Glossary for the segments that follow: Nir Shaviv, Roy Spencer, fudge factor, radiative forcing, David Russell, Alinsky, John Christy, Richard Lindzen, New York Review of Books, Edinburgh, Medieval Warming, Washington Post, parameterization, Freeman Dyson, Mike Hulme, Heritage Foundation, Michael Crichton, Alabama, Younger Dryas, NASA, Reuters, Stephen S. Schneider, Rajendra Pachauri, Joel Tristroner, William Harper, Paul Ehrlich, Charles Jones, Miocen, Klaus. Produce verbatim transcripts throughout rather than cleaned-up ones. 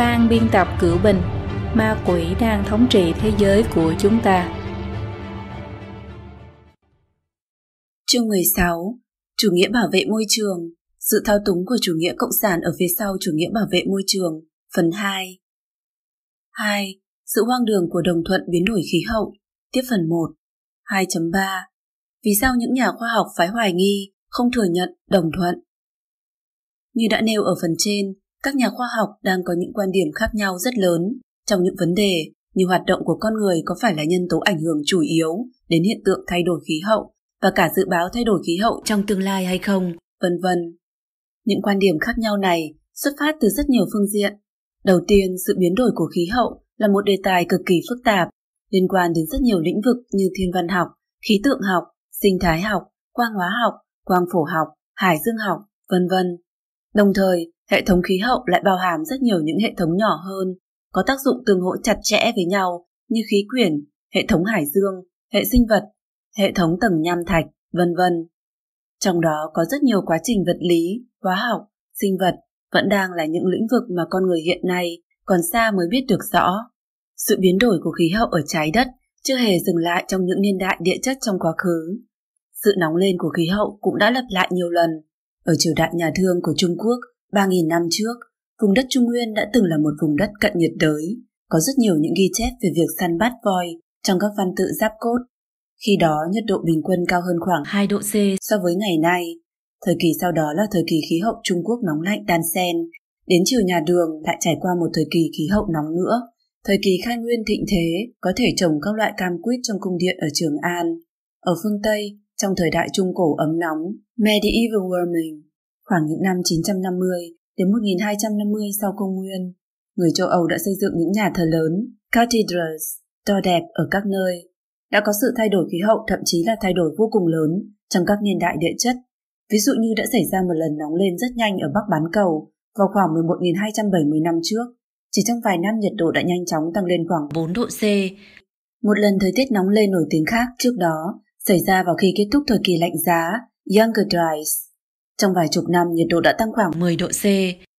ban biên tập cựu bình, ma quỷ đang thống trị thế giới của chúng ta. Chương mười sáu. Chủ nghĩa bảo vệ môi trường, sự thao túng của chủ nghĩa cộng sản ở phía sau chủ nghĩa bảo vệ môi trường, phần hai. hai. Sự hoang đường của đồng thuận biến đổi khí hậu, tiếp phần một. hai chấm ba. Vì sao những nhà khoa học phái hoài nghi không thừa nhận đồng thuận? Như đã nêu ở phần trên, các nhà khoa học đang có những quan điểm khác nhau rất lớn trong những vấn đề như hoạt động của con người có phải là nhân tố ảnh hưởng chủ yếu đến hiện tượng thay đổi khí hậu và cả dự báo thay đổi khí hậu trong tương lai hay không, vân vân. Những quan điểm khác nhau này xuất phát từ rất nhiều phương diện. Đầu tiên, sự biến đổi của khí hậu là một đề tài cực kỳ phức tạp, liên quan đến rất nhiều lĩnh vực như thiên văn học, khí tượng học, sinh thái học, quang hóa học, quang phổ học, hải dương học, vân vân. Đồng thời, hệ thống khí hậu lại bao hàm rất nhiều những hệ thống nhỏ hơn, có tác dụng tương hỗ chặt chẽ với nhau như khí quyển, hệ thống hải dương, hệ sinh vật, hệ thống tầng nham thạch, vân vân. Trong đó có rất nhiều quá trình vật lý, hóa học, sinh vật vẫn đang là những lĩnh vực mà con người hiện nay còn xa mới biết được rõ. Sự biến đổi của khí hậu ở trái đất chưa hề dừng lại trong những niên đại địa chất trong quá khứ. Sự nóng lên của khí hậu cũng đã lặp lại nhiều lần. Ở triều đại nhà Thương của Trung Quốc ba nghìn năm trước, vùng đất Trung Nguyên đã từng là một vùng đất cận nhiệt đới, có rất nhiều những ghi chép về việc săn bắt voi trong các văn tự giáp cốt. Khi đó, nhiệt độ bình quân cao hơn khoảng hai độ C so với ngày nay. Thời kỳ sau đó là thời kỳ khí hậu Trung Quốc nóng lạnh đan xen. Đến triều nhà Đường lại trải qua một thời kỳ khí hậu nóng nữa. Thời kỳ khai nguyên thịnh thế, có thể trồng các loại cam quýt trong cung điện ở Trường An. Ở phương Tây, trong thời đại Trung Cổ ấm nóng, Medieval Warming, khoảng những năm chín trăm năm mươi đến một nghìn hai trăm năm mươi sau Công nguyên, người châu Âu đã xây dựng những nhà thờ lớn, cathedrals, to đẹp ở các nơi. Đã có sự thay đổi khí hậu, thậm chí là thay đổi vô cùng lớn trong các niên đại địa chất. Ví dụ như đã xảy ra một lần nóng lên rất nhanh ở Bắc Bán Cầu vào khoảng mười một nghìn hai trăm bảy mươi năm trước. Chỉ trong vài năm, nhiệt độ đã nhanh chóng tăng lên khoảng bốn độ C. Một lần thời tiết nóng lên nổi tiếng khác trước đó xảy ra vào khi kết thúc thời kỳ lạnh giá, Younger Dryas. Trong vài chục năm, nhiệt độ đã tăng khoảng mười độ C.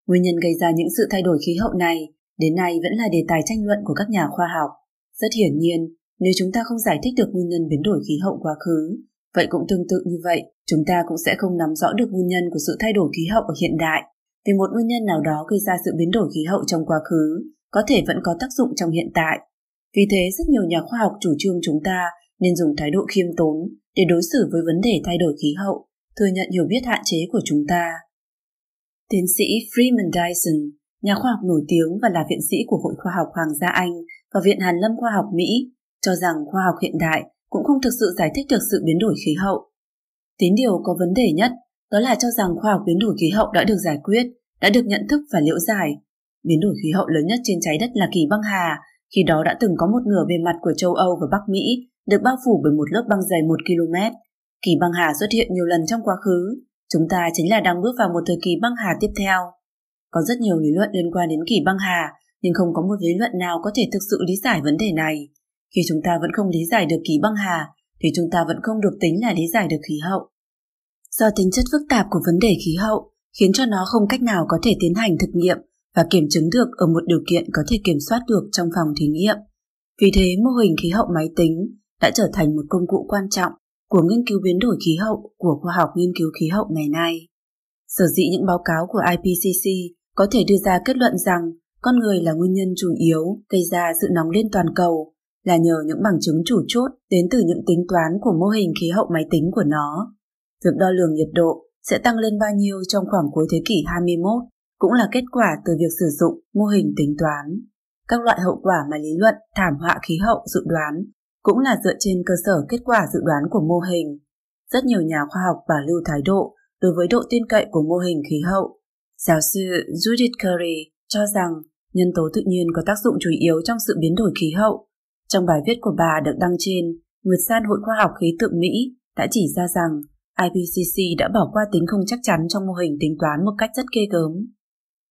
Nguyên nhân gây ra những sự thay đổi khí hậu này đến nay vẫn là đề tài tranh luận của các nhà khoa học. Rất hiển nhiên, nếu chúng ta không giải thích được nguyên nhân biến đổi khí hậu quá khứ, vậy cũng tương tự như vậy, chúng ta cũng sẽ không nắm rõ được nguyên nhân của sự thay đổi khí hậu ở hiện đại. Vì một nguyên nhân nào đó gây ra sự biến đổi khí hậu trong quá khứ có thể vẫn có tác dụng trong hiện tại. Vì thế, rất nhiều nhà khoa học chủ trương chúng ta nên dùng thái độ khiêm tốn để đối xử với vấn đề thay đổi khí hậu, thừa nhận hiểu biết hạn chế của chúng ta. Tiến sĩ Freeman Dyson, nhà khoa học nổi tiếng và là viện sĩ của Hội Khoa học Hoàng gia Anh và Viện Hàn lâm Khoa học Mỹ, cho rằng khoa học hiện đại cũng không thực sự giải thích được sự biến đổi khí hậu. Tín điều có vấn đề nhất đó là cho rằng khoa học biến đổi khí hậu đã được giải quyết, đã được nhận thức và liễu giải. Biến đổi khí hậu lớn nhất trên trái đất là kỳ băng hà, khi đó đã từng có một nửa bề mặt của châu Âu và Bắc Mỹ được bao phủ bởi một lớp băng dày một ki lô mét. Kỳ băng hà xuất hiện nhiều lần trong quá khứ, chúng ta chính là đang bước vào một thời kỳ băng hà tiếp theo. Có rất nhiều lý luận liên quan đến kỳ băng hà, nhưng không có một lý luận nào có thể thực sự lý giải vấn đề này. Khi chúng ta vẫn không lý giải được kỳ băng hà, thì chúng ta vẫn không được tính là lý giải được khí hậu. Do tính chất phức tạp của vấn đề khí hậu khiến cho nó không cách nào có thể tiến hành thực nghiệm và kiểm chứng được ở một điều kiện có thể kiểm soát được trong phòng thí nghiệm. Vì thế, mô hình khí hậu máy tính đã trở thành một công cụ quan trọng của nghiên cứu biến đổi khí hậu của khoa học nghiên cứu khí hậu ngày nay. Sở dĩ những báo cáo của I P C C có thể đưa ra kết luận rằng con người là nguyên nhân chủ yếu gây ra sự nóng lên toàn cầu là nhờ những bằng chứng chủ chốt đến từ những tính toán của mô hình khí hậu máy tính của nó. Việc đo lường nhiệt độ sẽ tăng lên bao nhiêu trong khoảng cuối thế kỷ hai mươi mốt cũng là kết quả từ việc sử dụng mô hình tính toán. Các loại hậu quả mà lý luận thảm họa khí hậu dự đoán cũng là dựa trên cơ sở kết quả dự đoán của mô hình. Rất nhiều nhà khoa học bảo lưu thái độ đối với độ tin cậy của mô hình khí hậu. Giáo sư Judith Curry cho rằng nhân tố tự nhiên có tác dụng chủ yếu trong sự biến đổi khí hậu. Trong bài viết của bà được đăng trên Nguyệt San Hội Khoa học Khí tượng Mỹ đã chỉ ra rằng I P C C đã bỏ qua tính không chắc chắn trong mô hình tính toán một cách rất ghê gớm.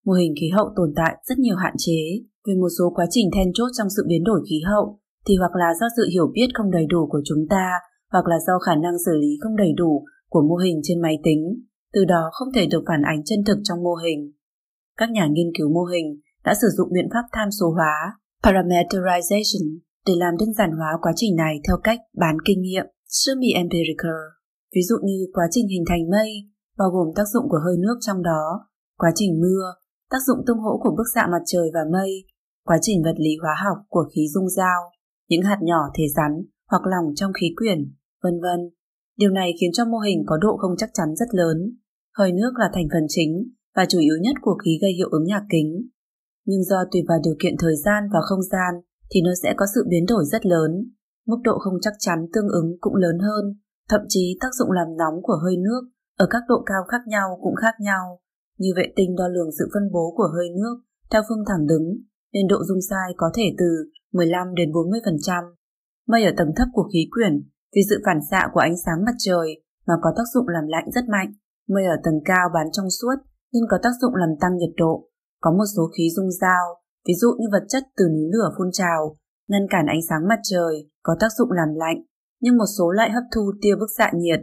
Mô hình khí hậu tồn tại rất nhiều hạn chế về một số quá trình then chốt trong sự biến đổi khí hậu thì hoặc là do sự hiểu biết không đầy đủ của chúng ta hoặc là do khả năng xử lý không đầy đủ của mô hình trên máy tính, từ đó không thể được phản ánh chân thực trong mô hình. Các nhà nghiên cứu mô hình đã sử dụng biện pháp tham số hóa, parameterization, để làm đơn giản hóa quá trình này theo cách bán kinh nghiệm, semi-empirical. Ví dụ như quá trình hình thành mây, bao gồm tác dụng của hơi nước trong đó, quá trình mưa, tác dụng tương hỗ của bức xạ mặt trời và mây, quá trình vật lý hóa học của khí dung dao, những hạt nhỏ thể rắn hoặc lỏng trong khí quyển, vân vân. Điều này khiến cho mô hình có độ không chắc chắn rất lớn. Hơi nước là thành phần chính và chủ yếu nhất của khí gây hiệu ứng nhà kính. Nhưng do tùy vào điều kiện thời gian và không gian thì nó sẽ có sự biến đổi rất lớn. Mức độ không chắc chắn tương ứng cũng lớn hơn, thậm chí tác dụng làm nóng của hơi nước ở các độ cao khác nhau cũng khác nhau. Như vệ tinh đo lường sự phân bố của hơi nước theo phương thẳng đứng, nên độ dung sai có thể từ mười lăm đến bốn mươi phần trăm. Mây ở tầng thấp của khí quyển vì sự phản xạ của ánh sáng mặt trời mà có tác dụng làm lạnh rất mạnh. Mây ở tầng cao bán trong suốt nên có tác dụng làm tăng nhiệt độ. Có một số khí dung dao, ví dụ như vật chất từ núi lửa phun trào, ngăn cản ánh sáng mặt trời, có tác dụng làm lạnh, nhưng một số lại hấp thu tia bức xạ nhiệt.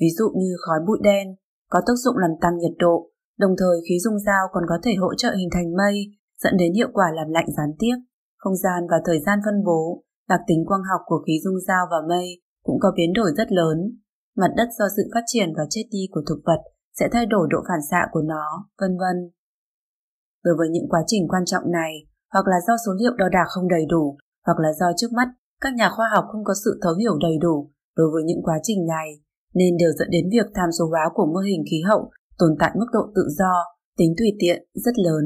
Ví dụ như khói bụi đen, có tác dụng làm tăng nhiệt độ, đồng thời khí dung dao còn có thể hỗ trợ hình thành mây, dẫn đến hiệu quả làm lạnh gián tiếp. Không gian và thời gian phân bố, đặc tính quang học của khí dung dao và mây cũng có biến đổi rất lớn. Mặt đất do sự phát triển và chết đi của thực vật sẽ thay đổi độ phản xạ của nó, vân vân. Đối với những quá trình quan trọng này, hoặc là do số liệu đo đạc không đầy đủ, hoặc là do trước mắt các nhà khoa học không có sự thấu hiểu đầy đủ đối với những quá trình này, nên đều dẫn đến việc tham số hóa của mô hình khí hậu tồn tại mức độ tự do, tính tùy tiện rất lớn,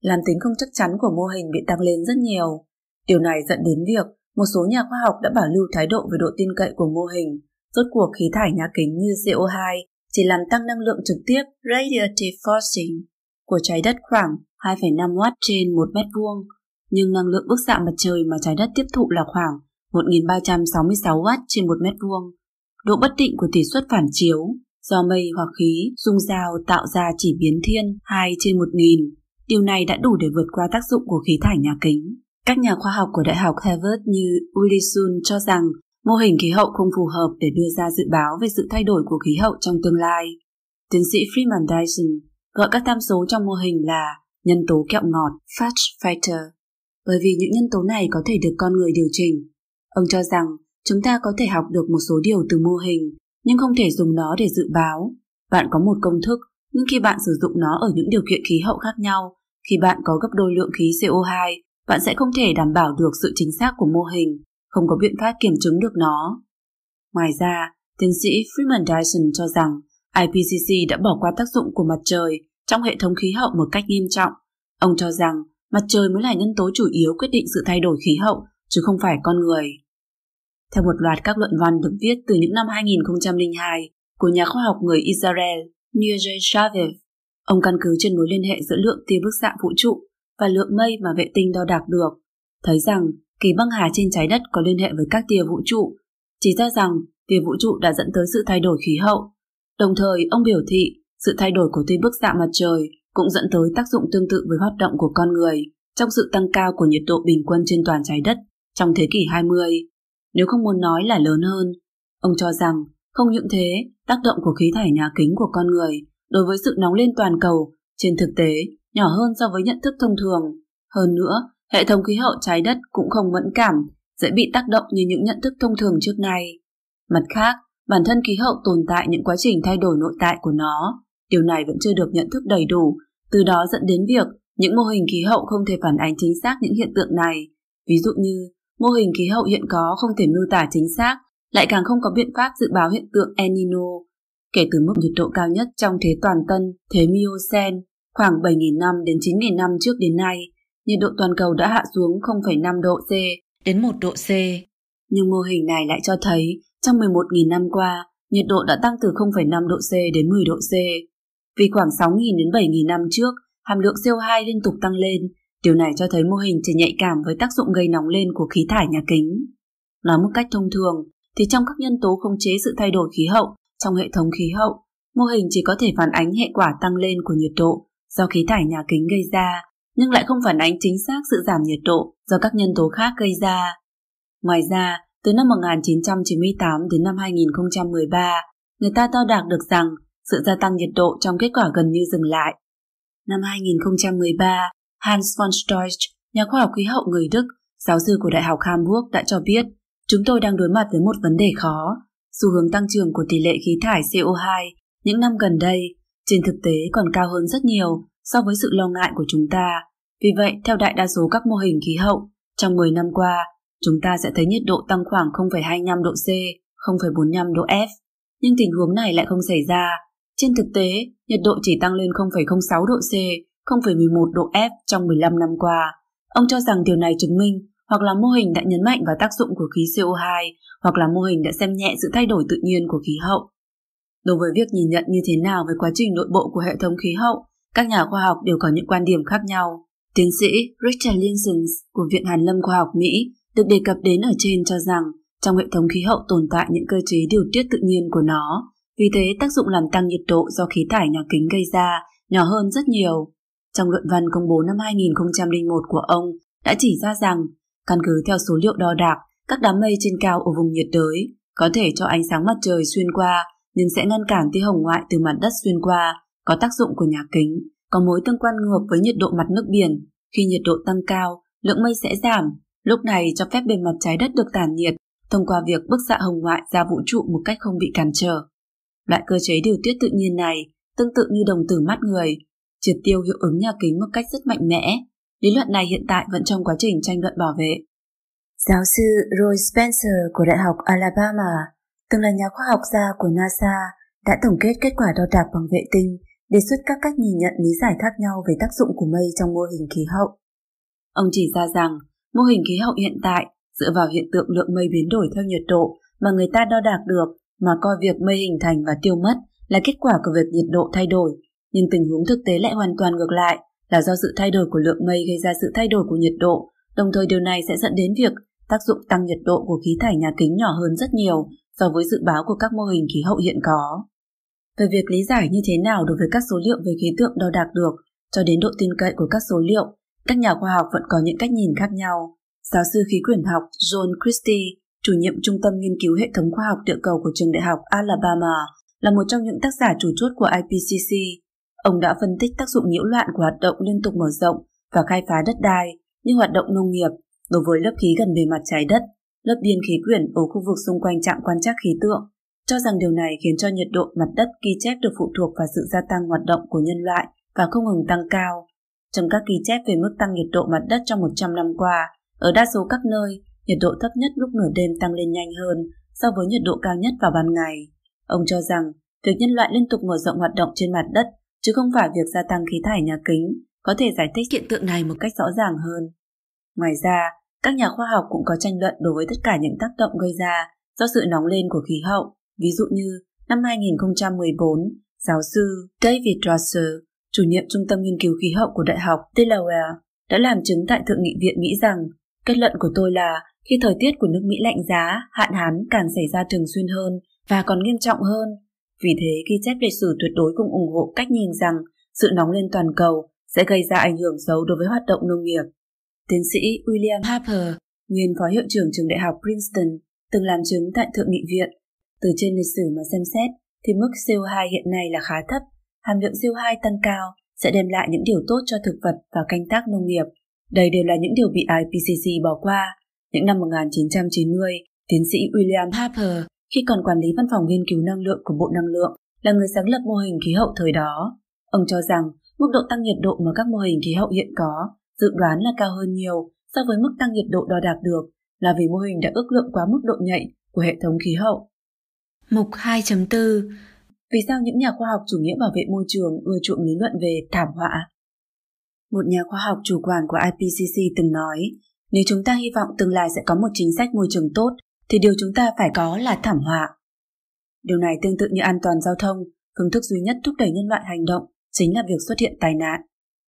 làm tính không chắc chắn của mô hình bị tăng lên rất nhiều. Điều này dẫn đến việc một số nhà khoa học đã bảo lưu thái độ về độ tin cậy của mô hình. Rốt cuộc khí thải nhà kính như xê o hai chỉ làm tăng năng lượng trực tiếp radiative forcing của trái đất khoảng hai phẩy năm oát trên một mét vuông, nhưng năng lượng bức xạ mặt trời mà trái đất tiếp thụ là khoảng một nghìn ba trăm sáu mươi sáu oát trên một mét vuông. Độ bất định của tỷ suất phản chiếu do mây hoặc khí dung dao tạo ra chỉ biến thiên hai trên một nghìn. Điều này đã đủ để vượt qua tác dụng của khí thải nhà kính. Các nhà khoa học của Đại học Harvard như Willison cho rằng mô hình khí hậu không phù hợp để đưa ra dự báo về sự thay đổi của khí hậu trong tương lai. Tiến sĩ Freeman Dyson gọi các tham số trong mô hình là nhân tố kẹo ngọt, fudge factor, bởi vì những nhân tố này có thể được con người điều chỉnh. Ông cho rằng chúng ta có thể học được một số điều từ mô hình, nhưng không thể dùng nó để dự báo. Bạn có một công thức, nhưng khi bạn sử dụng nó ở những điều kiện khí hậu khác nhau, khi bạn có gấp đôi lượng khí xê o hai, bạn sẽ không thể đảm bảo được sự chính xác của mô hình, không có biện pháp kiểm chứng được nó. Ngoài ra, tiến sĩ Freeman Dyson cho rằng i pê xê xê đã bỏ qua tác dụng của mặt trời trong hệ thống khí hậu một cách nghiêm trọng. Ông cho rằng mặt trời mới là nhân tố chủ yếu quyết định sự thay đổi khí hậu, chứ không phải con người. Theo một loạt các luận văn được viết từ những năm hai nghìn không trăm lẻ hai của nhà khoa học người Israel Nir Shaviv, ông căn cứ trên mối liên hệ giữa lượng tia bức xạ vũ trụ và lượng mây mà vệ tinh đo đạc được, thấy rằng kỳ băng hà trên trái đất có liên hệ với các tia vũ trụ, chỉ ra rằng tia vũ trụ đã dẫn tới sự thay đổi khí hậu. Đồng thời, ông biểu thị sự thay đổi của tia bức xạ mặt trời cũng dẫn tới tác dụng tương tự với hoạt động của con người trong sự tăng cao của nhiệt độ bình quân trên toàn trái đất trong thế kỷ hai mươi, nếu không muốn nói là lớn hơn. Ông cho rằng không những thế, tác động của khí thải nhà kính của con người đối với sự nóng lên toàn cầu trên thực tế nhỏ hơn so với nhận thức thông thường. Hơn nữa, hệ thống khí hậu trái đất cũng không mẫn cảm, dễ bị tác động như những nhận thức thông thường trước nay. Mặt khác, bản thân khí hậu tồn tại những quá trình thay đổi nội tại của nó. Điều này vẫn chưa được nhận thức đầy đủ, từ đó dẫn đến việc những mô hình khí hậu không thể phản ánh chính xác những hiện tượng này. Ví dụ như, mô hình khí hậu hiện có không thể miêu tả chính xác, lại càng không có biện pháp dự báo hiện tượng El Nino. Kể từ mức nhiệt độ cao nhất trong thế toàn tân, thế Miocen, khoảng bảy nghìn năm đến chín nghìn năm trước đến nay, nhiệt độ toàn cầu đã hạ xuống không phẩy năm độ C đến một độ C. Nhưng mô hình này lại cho thấy trong mười một nghìn năm qua, nhiệt độ đã tăng từ không phẩy năm độ C đến mười độ C. Vì khoảng sáu nghìn đến bảy nghìn năm trước, hàm lượng xê o hai liên tục tăng lên, điều này cho thấy mô hình chỉ nhạy cảm với tác dụng gây nóng lên của khí thải nhà kính. Nói một cách thông thường, thì trong các nhân tố khống chế sự thay đổi khí hậu trong hệ thống khí hậu, mô hình chỉ có thể phản ánh hệ quả tăng lên của nhiệt độ do khí thải nhà kính gây ra, nhưng lại không phản ánh chính xác sự giảm nhiệt độ do các nhân tố khác gây ra. Ngoài ra, từ năm một nghìn chín trăm chín mươi tám đến năm hai nghìn không trăm mười ba, người ta đo đạc được rằng sự gia tăng nhiệt độ trong kết quả gần như dừng lại. Năm hai nghìn không trăm mười ba, Hans von Storch, nhà khoa học khí hậu người Đức, giáo sư của Đại học Hamburg đã cho biết, chúng tôi đang đối mặt với một vấn đề khó, xu hướng tăng trưởng của tỷ lệ khí thải xê o hai những năm gần đây trên thực tế còn cao hơn rất nhiều so với sự lo ngại của chúng ta. Vì vậy, theo đại đa số các mô hình khí hậu, trong mười năm qua, chúng ta sẽ thấy nhiệt độ tăng khoảng không phẩy hai mươi lăm độ C, không phẩy bốn mươi lăm độ F. Nhưng tình huống này lại không xảy ra. Trên thực tế, nhiệt độ chỉ tăng lên không phẩy không sáu độ C, không phẩy mười một độ F trong mười lăm năm qua. Ông cho rằng điều này chứng minh hoặc là mô hình đã nhấn mạnh vào tác dụng của khí xê o hai, hoặc là mô hình đã xem nhẹ sự thay đổi tự nhiên của khí hậu. Đối với việc nhìn nhận như thế nào về quá trình nội bộ của hệ thống khí hậu, các nhà khoa học đều có những quan điểm khác nhau. Tiến sĩ Richard Lindzen của Viện Hàn Lâm Khoa học Mỹ được đề cập đến ở trên cho rằng trong hệ thống khí hậu tồn tại những cơ chế điều tiết tự nhiên của nó, vì thế tác dụng làm tăng nhiệt độ do khí thải nhà kính gây ra nhỏ hơn rất nhiều. Trong luận văn công bố năm hai nghìn không trăm lẻ một của ông đã chỉ ra rằng căn cứ theo số liệu đo đạc, các đám mây trên cao ở vùng nhiệt đới có thể cho ánh sáng mặt trời xuyên qua nhưng sẽ ngăn cản tia hồng ngoại từ mặt đất xuyên qua, có tác dụng của nhà kính, có mối tương quan ngược với nhiệt độ mặt nước biển. Khi nhiệt độ tăng cao, lượng mây sẽ giảm, lúc này cho phép bề mặt trái đất được tản nhiệt thông qua việc bức xạ hồng ngoại ra vũ trụ một cách không bị cản trở. Loại cơ chế điều tiết tự nhiên này tương tự như đồng tử mắt người, triệt tiêu hiệu ứng nhà kính một cách rất mạnh mẽ. Lý luận này hiện tại vẫn trong quá trình tranh luận bảo vệ. Giáo sư Roy Spencer của Đại học Alabama, từng là nhà khoa học gia của NASA, đã tổng kết kết quả đo đạc bằng vệ tinh, đề xuất các cách nhìn nhận lý giải khác nhau về tác dụng của mây trong mô hình khí hậu. Ông chỉ ra rằng, mô hình khí hậu hiện tại dựa vào hiện tượng lượng mây biến đổi theo nhiệt độ mà người ta đo đạc được, mà coi việc mây hình thành và tiêu mất là kết quả của việc nhiệt độ thay đổi. Nhưng tình huống thực tế lại hoàn toàn ngược lại, là do sự thay đổi của lượng mây gây ra sự thay đổi của nhiệt độ, đồng thời điều này sẽ dẫn đến việc tác dụng tăng nhiệt độ của khí thải nhà kính nhỏ hơn rất nhiều so với dự báo của các mô hình khí hậu hiện có. Về việc lý giải như thế nào đối với các số liệu về khí tượng đo đạc được, cho đến độ tin cậy của các số liệu, các nhà khoa học vẫn có những cách nhìn khác nhau. Giáo sư khí quyển học John Christy, chủ nhiệm Trung tâm Nghiên cứu Hệ thống Khoa học Địa cầu của Trường Đại học Alabama, là một trong những tác giả chủ chốt của I P C C. Ông đã phân tích tác dụng nhiễu loạn của hoạt động liên tục mở rộng và khai phá đất đai như hoạt động nông nghiệp đối với lớp khí gần bề mặt trái đất, lớp biên khí quyển ở khu vực xung quanh trạm quan trắc khí tượng, cho rằng điều này khiến cho nhiệt độ mặt đất ghi chép được phụ thuộc vào sự gia tăng hoạt động của nhân loại và không ngừng tăng cao. Trong các ghi chép về mức tăng nhiệt độ mặt đất trong một trăm năm qua, ở đa số các nơi, nhiệt độ thấp nhất lúc nửa đêm tăng lên nhanh hơn so với nhiệt độ cao nhất vào ban ngày. Ông cho rằng việc nhân loại liên tục mở rộng hoạt động trên mặt đất chứ không phải việc gia tăng khí thải nhà kính có thể giải thích hiện tượng này một cách rõ ràng hơn. Ngoài ra, các nhà khoa học cũng có tranh luận đối với tất cả những tác động gây ra do sự nóng lên của khí hậu. Ví dụ như năm hai nghìn không trăm mười bốn, giáo sư David Russell, chủ nhiệm Trung tâm Nghiên cứu Khí hậu của Đại học Delaware, đã làm chứng tại Thượng nghị viện Mỹ rằng kết luận của tôi là khi thời tiết của nước Mỹ lạnh giá, hạn hán càng xảy ra thường xuyên hơn và còn nghiêm trọng hơn. Vì thế, ghi chép lịch sử tuyệt đối cũng ủng hộ cách nhìn rằng sự nóng lên toàn cầu sẽ gây ra ảnh hưởng xấu đối với hoạt động nông nghiệp. Tiến sĩ William Harper, nguyên phó hiệu trưởng trường Đại học Princeton, từng làm chứng tại Thượng nghị viện. Từ trên lịch sử mà xem xét, thì mức xê o hai hiện nay là khá thấp. Hàm lượng xê o hai tăng cao sẽ đem lại những điều tốt cho thực vật và canh tác nông nghiệp. Đây đều là những điều bị I P C C bỏ qua. Những năm một nghìn chín trăm chín mươi, tiến sĩ William Harper, khi còn quản lý văn phòng nghiên cứu năng lượng của Bộ Năng lượng, là người sáng lập mô hình khí hậu thời đó. Ông cho rằng mức độ tăng nhiệt độ mà các mô hình khí hậu hiện có dự đoán là cao hơn nhiều so với mức tăng nhiệt độ đo đạc được là vì mô hình đã ước lượng quá mức độ nhạy của hệ thống khí hậu. Mục hai chấm bốn. Vì sao những nhà khoa học chủ nghĩa bảo vệ môi trường ưa chuộng lý luận về thảm họa? Một nhà khoa học chủ quản của I P C C từng nói, nếu chúng ta hy vọng tương lai sẽ có một chính sách môi trường tốt, thì điều chúng ta phải có là thảm họa. Điều này tương tự như an toàn giao thông, phương thức duy nhất thúc đẩy nhân loại hành động chính là việc xuất hiện tai nạn.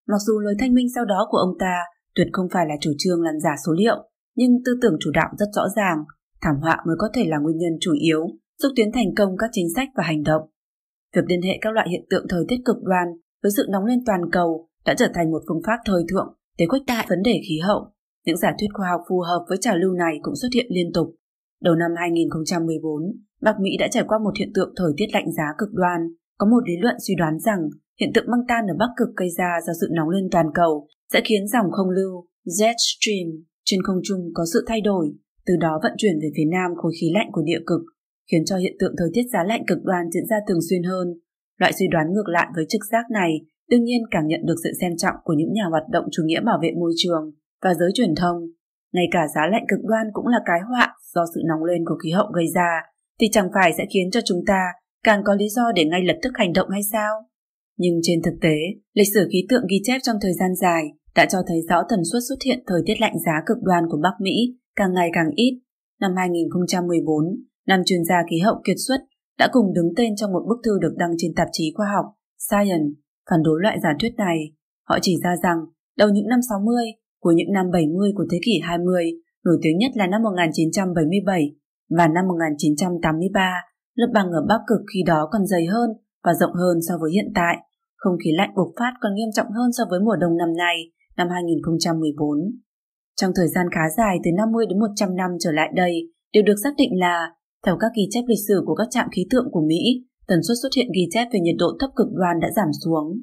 Mặc dù lời thanh minh sau đó của ông ta tuyệt không phải là chủ trương làm giả số liệu, nhưng tư tưởng chủ đạo rất rõ ràng, thảm họa mới có thể là nguyên nhân chủ yếu giúp tiến thành công các chính sách và hành động. Việc liên hệ các loại hiện tượng thời tiết cực đoan với sự nóng lên toàn cầu đã trở thành một phương pháp thời thượng để khuếch đại vấn đề khí hậu. Những giả thuyết khoa học phù hợp với trào lưu này cũng xuất hiện liên tục. Đầu năm hai nghìn không trăm mười bốn, Bắc Mỹ đã trải qua một hiện tượng thời tiết lạnh giá cực đoan. Có một lý luận suy đoán rằng hiện tượng băng tan ở Bắc Cực gây ra do sự nóng lên toàn cầu sẽ khiến dòng không lưu jet stream trên không trung có sự thay đổi, từ đó vận chuyển về phía nam khối khí lạnh của địa cực, khiến cho hiện tượng thời tiết giá lạnh cực đoan diễn ra thường xuyên hơn. Loại suy đoán ngược lại với trực giác này đương nhiên cảm nhận được sự xem trọng của những nhà hoạt động chủ nghĩa bảo vệ môi trường và giới truyền thông. Ngay cả giá lạnh cực đoan cũng là cái họa do sự nóng lên của khí hậu gây ra, thì chẳng phải sẽ khiến cho chúng ta càng có lý do để ngay lập tức hành động hay sao? Nhưng trên thực tế, lịch sử khí tượng ghi chép trong thời gian dài đã cho thấy rõ tần suất xuất hiện thời tiết lạnh giá cực đoan của Bắc Mỹ càng ngày càng ít. Năm hai nghìn không trăm mười bốn, năm chuyên gia khí hậu kiệt xuất đã cùng đứng tên trong một bức thư được đăng trên tạp chí khoa học Science phản đối loại giả thuyết này. Họ chỉ ra rằng đầu những năm sáu mươi, cuối những năm bảy mươi của thế kỷ hai mươi, nổi tiếng nhất là năm một nghìn chín trăm bảy mươi bảy và năm một nghìn chín trăm tám mươi ba, lớp băng ở Bắc Cực khi đó còn dày hơn và rộng hơn so với hiện tại. Không khí lạnh bộc phát còn nghiêm trọng hơn so với mùa đông năm nay, năm hai nghìn không trăm mười bốn. Trong thời gian khá dài từ năm mươi đến một trăm năm trở lại đây, đều được xác định là, theo các ghi chép lịch sử của các trạm khí tượng của Mỹ, tần suất xuất hiện ghi chép về nhiệt độ thấp cực đoan đã giảm xuống.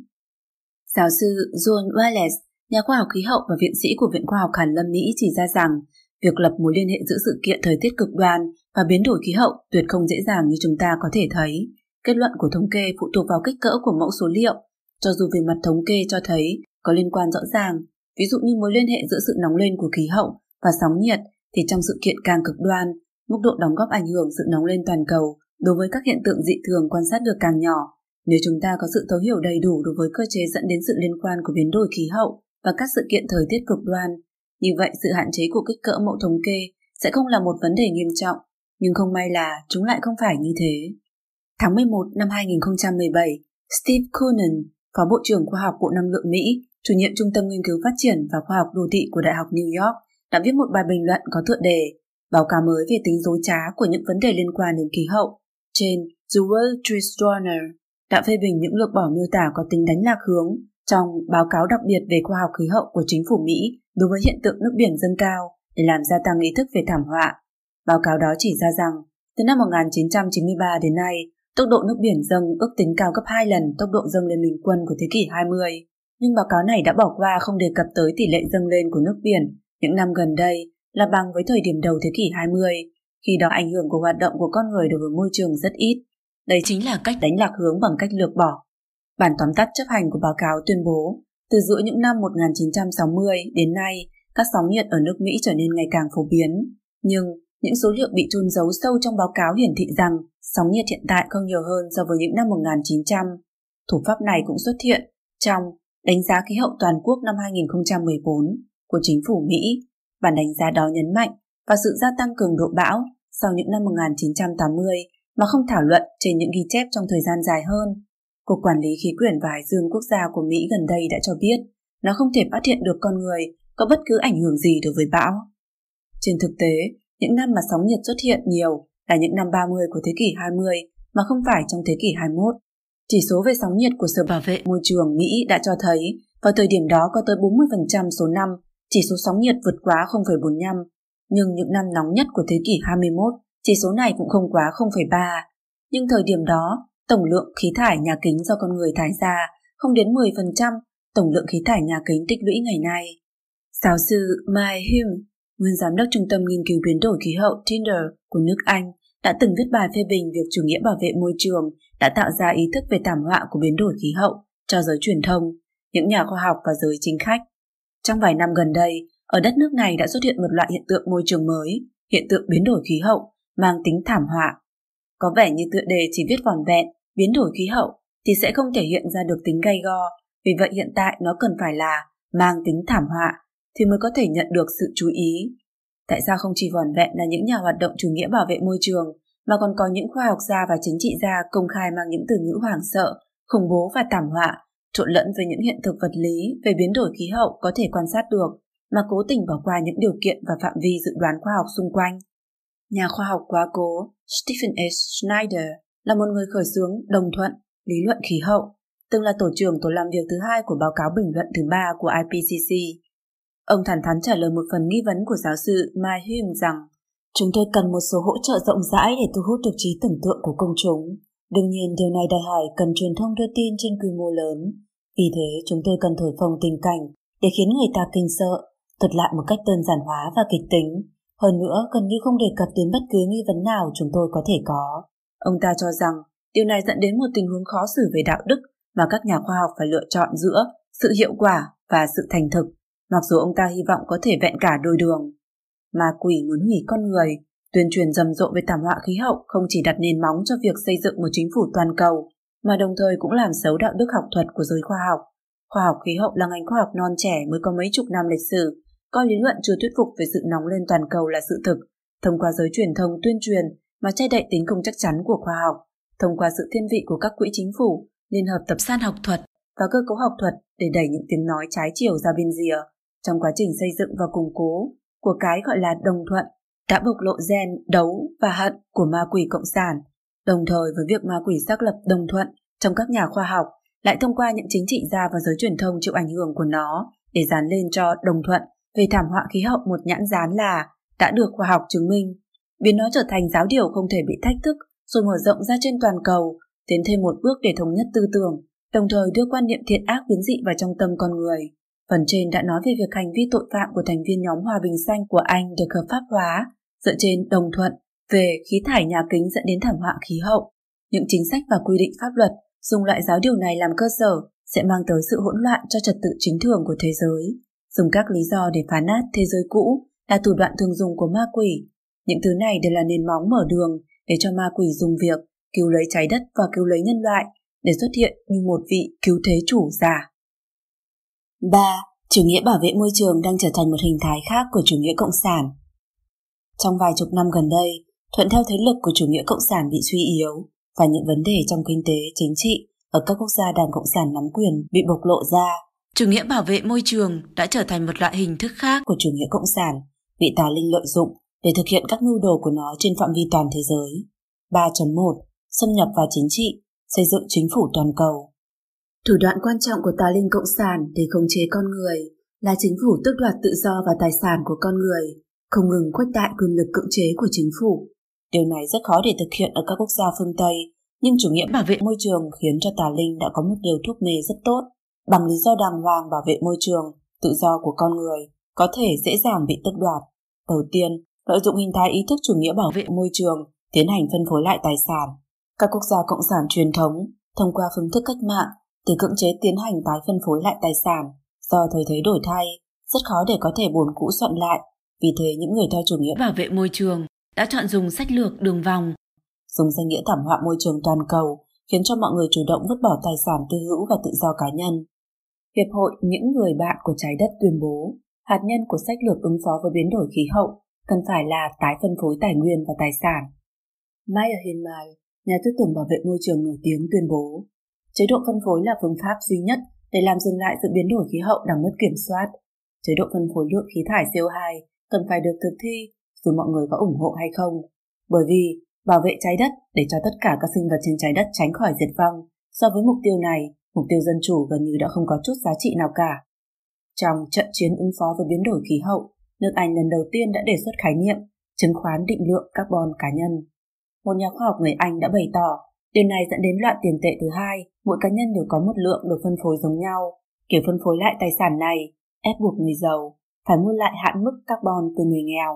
Giáo sư John Wallace, nhà khoa học khí hậu và viện sĩ của Viện Khoa học Hàn Lâm Mỹ chỉ ra rằng, việc lập mối liên hệ giữa sự kiện thời tiết cực đoan và biến đổi khí hậu tuyệt không dễ dàng như chúng ta có thể thấy. Kết luận của thống kê phụ thuộc vào kích cỡ của mẫu số liệu, cho dù về mặt thống kê cho thấy có liên quan rõ ràng, ví dụ như mối liên hệ giữa sự nóng lên của khí hậu và sóng nhiệt, thì trong sự kiện càng cực đoan, mức độ đóng góp ảnh hưởng sự nóng lên toàn cầu đối với các hiện tượng dị thường quan sát được càng nhỏ. Nếu chúng ta có sự thấu hiểu đầy đủ đối với cơ chế dẫn đến sự liên quan của biến đổi khí hậu và các sự kiện thời tiết cực đoan, như vậy sự hạn chế của kích cỡ mẫu thống kê sẽ không là một vấn đề nghiêm trọng, nhưng không may là chúng lại không phải như thế. Tháng mười một năm hai nghìn không trăm mười bảy, Steve Coonan, Phó Bộ trưởng Khoa học Bộ Năng lượng Mỹ, chủ nhiệm Trung tâm Nghiên cứu Phát triển và Khoa học Đô thị của Đại học New York, đã viết một bài bình luận có tựa đề Báo cáo mới về tính dối trá của những vấn đề liên quan đến khí hậu trên Joel Tristroner, đã phê bình những lược bỏ miêu tả có tính đánh lạc hướng trong báo cáo đặc biệt về khoa học khí hậu của chính phủ Mỹ đối với hiện tượng nước biển dâng cao để làm gia tăng ý thức về thảm họa. Báo cáo đó chỉ ra rằng, từ năm một nghìn chín trăm chín mươi ba đến nay, tốc độ nước biển dâng ước tính cao gấp hai lần tốc độ dâng lên bình quân của thế kỷ hai mươi. Nhưng báo cáo này đã bỏ qua không đề cập tới tỷ lệ dâng lên của nước biển những năm gần đây là bằng với thời điểm đầu thế kỷ hai mươi, khi đó ảnh hưởng của hoạt động của con người đối với môi trường rất ít. Đấy chính là cách đánh lạc hướng bằng cách lược bỏ. Bản tóm tắt chấp hành của báo cáo tuyên bố, từ giữa những năm một nghìn chín trăm sáu mươi đến nay, các sóng nhiệt ở nước Mỹ trở nên ngày càng phổ biến. Nhưng những số liệu bị chôn giấu sâu trong báo cáo hiển thị rằng sóng nhiệt hiện tại không nhiều hơn so với những năm một nghìn chín trăm. Thủ pháp này cũng xuất hiện trong Đánh giá khí hậu toàn quốc năm hai nghìn không trăm mười bốn của chính phủ Mỹ. Bản đánh giá đó nhấn mạnh vào sự gia tăng cường độ bão sau những năm một nghìn chín trăm tám mươi mà không thảo luận trên những ghi chép trong thời gian dài hơn. Cục Quản lý Khí quyển và Hải dương Quốc gia của Mỹ gần đây đã cho biết nó không thể phát hiện được con người có bất cứ ảnh hưởng gì đối với bão. Trên thực tế, những năm mà sóng nhiệt xuất hiện nhiều là những năm ba mươi của thế kỷ hai mươi mà không phải trong thế kỷ hai mươi mốt. Chỉ số về sóng nhiệt của Sở Bảo vệ Môi trường Mỹ đã cho thấy vào thời điểm đó có tới bốn mươi phần trăm số năm chỉ số sóng nhiệt vượt quá không phẩy bốn mươi lăm, nhưng những năm nóng nhất của thế kỷ hai mươi mốt chỉ số này cũng không quá không phẩy ba. Nhưng thời điểm đó, tổng lượng khí thải nhà kính do con người thải ra không đến mười phần trăm tổng lượng khí thải nhà kính tích lũy ngày nay. Giáo sư Mike Hulme, nguyên giám đốc Trung tâm Nghiên cứu Biến đổi Khí hậu Tyndall của nước Anh, đã từng viết bài phê bình việc chủ nghĩa bảo vệ môi trường đã tạo ra ý thức về thảm họa của biến đổi khí hậu cho giới truyền thông, những nhà khoa học và giới chính khách. Trong vài năm gần đây, ở đất nước này đã xuất hiện một loại hiện tượng môi trường mới, hiện tượng biến đổi khí hậu, mang tính thảm họa. Có vẻ như tựa đề chỉ viết vỏn vẹn, biến đổi khí hậu, thì sẽ không thể hiện ra được tính gay go, vì vậy hiện tại nó cần phải là mang tính thảm họa, thì mới có thể nhận được sự chú ý. Tại sao không chỉ vỏn vẹn là những nhà hoạt động chủ nghĩa bảo vệ môi trường, mà còn có những khoa học gia và chính trị gia công khai mang những từ ngữ hoảng sợ, khủng bố và thảm họa, trộn lẫn với những hiện thực vật lý về biến đổi khí hậu có thể quan sát được, mà cố tình bỏ qua những điều kiện và phạm vi dự đoán khoa học xung quanh. Nhà khoa học quá cố Stephen S. Schneider là một người khởi xướng đồng thuận lý luận khí hậu, từng là tổ trưởng tổ làm việc thứ hai của báo cáo bình luận thứ ba của I P C C. Ông thẳng thắn trả lời một phần nghi vấn của giáo sư Mike Hulme rằng chúng tôi cần một số hỗ trợ rộng rãi để thu hút được trí tưởng tượng của công chúng. Đương nhiên điều này đòi hỏi cần truyền thông đưa tin trên quy mô lớn. Vì thế chúng tôi cần thổi phồng tình cảnh để khiến người ta kinh sợ, thuật lại một cách đơn giản hóa và kịch tính. Hơn nữa, gần như không đề cập đến bất cứ nghi vấn nào chúng tôi có thể có. Ông ta cho rằng điều này dẫn đến một tình huống khó xử về đạo đức mà các nhà khoa học phải lựa chọn giữa sự hiệu quả và sự thành thực, mặc dù ông ta hy vọng có thể vẹn cả đôi đường. Mà quỷ muốn hủy con người, tuyên truyền rầm rộ về thảm họa khí hậu không chỉ đặt nền móng cho việc xây dựng một chính phủ toàn cầu, mà đồng thời cũng làm xấu đạo đức học thuật của giới khoa học. Khoa học khí hậu là ngành khoa học non trẻ mới có mấy chục năm lịch sử, coi lý luận chưa thuyết phục về sự nóng lên toàn cầu là sự thực, thông qua giới truyền thông tuyên truyền mà che đậy tính không chắc chắn của khoa học, thông qua sự thiên vị của các quỹ chính phủ, liên hợp tập san học thuật và cơ cấu học thuật để đẩy những tiếng nói trái chiều ra bên rìa. Trong quá trình xây dựng và củng cố của cái gọi là đồng thuận, đã bộc lộ gen đấu và hận của ma quỷ cộng sản, đồng thời với việc ma quỷ xác lập đồng thuận trong các nhà khoa học, lại thông qua những chính trị gia và giới truyền thông chịu ảnh hưởng của nó để dán lên cho đồng thuận về thảm họa khí hậu một nhãn dán là đã được khoa học chứng minh, biến nó trở thành giáo điều không thể bị thách thức, rồi mở rộng ra trên toàn cầu, tiến thêm một bước để thống nhất tư tưởng, đồng thời đưa quan niệm thiện ác biến dị vào trong tâm con người. Phần trên đã nói về việc hành vi tội phạm của thành viên nhóm Hòa Bình Xanh của Anh được hợp pháp hóa dựa trên đồng thuận về khí thải nhà kính dẫn đến thảm họa khí hậu. Những chính sách và quy định pháp luật dùng loại giáo điều này làm cơ sở sẽ mang tới sự hỗn loạn cho trật tự chính thường của thế giới. Dùng các lý do để phá nát thế giới cũ là thủ đoạn thường dùng của ma quỷ. Những thứ này đều là nền móng mở đường để cho ma quỷ dùng việc cứu lấy trái đất và cứu lấy nhân loại để xuất hiện như một vị cứu thế chủ giả. ba. Chủ nghĩa bảo vệ môi trường đang trở thành một hình thái khác của chủ nghĩa cộng sản. Trong vài chục năm gần đây, thuận theo thế lực của chủ nghĩa cộng sản bị suy yếu và những vấn đề trong kinh tế, chính trị ở các quốc gia đảng cộng sản nắm quyền bị bộc lộ ra, chủ nghĩa bảo vệ môi trường đã trở thành một loại hình thức khác của chủ nghĩa cộng sản bị tà linh lợi dụng để thực hiện các mưu đồ của nó trên phạm vi toàn thế giới. ba chấm một. Xâm nhập vào chính trị, xây dựng chính phủ toàn cầu. Thủ đoạn quan trọng của tà linh cộng sản để khống chế con người là chính phủ tước đoạt tự do và tài sản của con người, không ngừng khuếch đại quyền lực cưỡng chế của chính phủ. Điều này rất khó để thực hiện ở các quốc gia phương Tây, nhưng chủ nghĩa bảo vệ môi trường khiến cho tà linh đã có một điều thuốc mê rất tốt. Bằng lý do đàng hoàng bảo vệ môi trường, tự do của con người có thể dễ dàng bị tước đoạt. Đầu tiên, lợi dụng hình thái ý thức chủ nghĩa bảo vệ môi trường, tiến hành phân phối lại tài sản. Các quốc gia cộng sản truyền thống, thông qua phương thức cách mạng, từ cưỡng chế tiến hành tái phân phối lại tài sản. Do thời thế đổi thay, rất khó để có thể buồn cũ soạn lại. Vì thế, những người theo chủ nghĩa bảo vệ môi trường đã chọn dùng sách lược đường vòng, dùng danh nghĩa thảm họa môi trường toàn cầu, khiến cho mọi người chủ động vứt bỏ tài sản tư hữu và tự do cá nhân. Hiệp hội Những Người Bạn của Trái Đất tuyên bố, hạt nhân của sách lược ứng phó với biến đổi khí hậu cần phải là tái phân phối tài nguyên và tài sản. Meyer Hillman, nhà tư tưởng bảo vệ môi trường nổi tiếng tuyên bố, chế độ phân phối là phương pháp duy nhất để làm dừng lại sự biến đổi khí hậu đang mất kiểm soát. Chế độ phân phối lượng khí thải xê o hai cần phải được thực thi dù mọi người có ủng hộ hay không, bởi vì bảo vệ trái đất để cho tất cả các sinh vật trên trái đất tránh khỏi diệt vong. So với mục tiêu này, mục tiêu dân chủ gần như đã không có chút giá trị nào cả. Trong trận chiến ứng phó với biến đổi khí hậu, nước Anh lần đầu tiên đã đề xuất khái niệm chứng khoán định lượng carbon cá nhân. Một nhà khoa học người Anh đã bày tỏ, điều này dẫn đến loại tiền tệ thứ hai, mỗi cá nhân đều có một lượng được phân phối giống nhau. Kiểu phân phối lại tài sản này ép buộc người giàu phải mua lại hạn mức carbon từ người nghèo.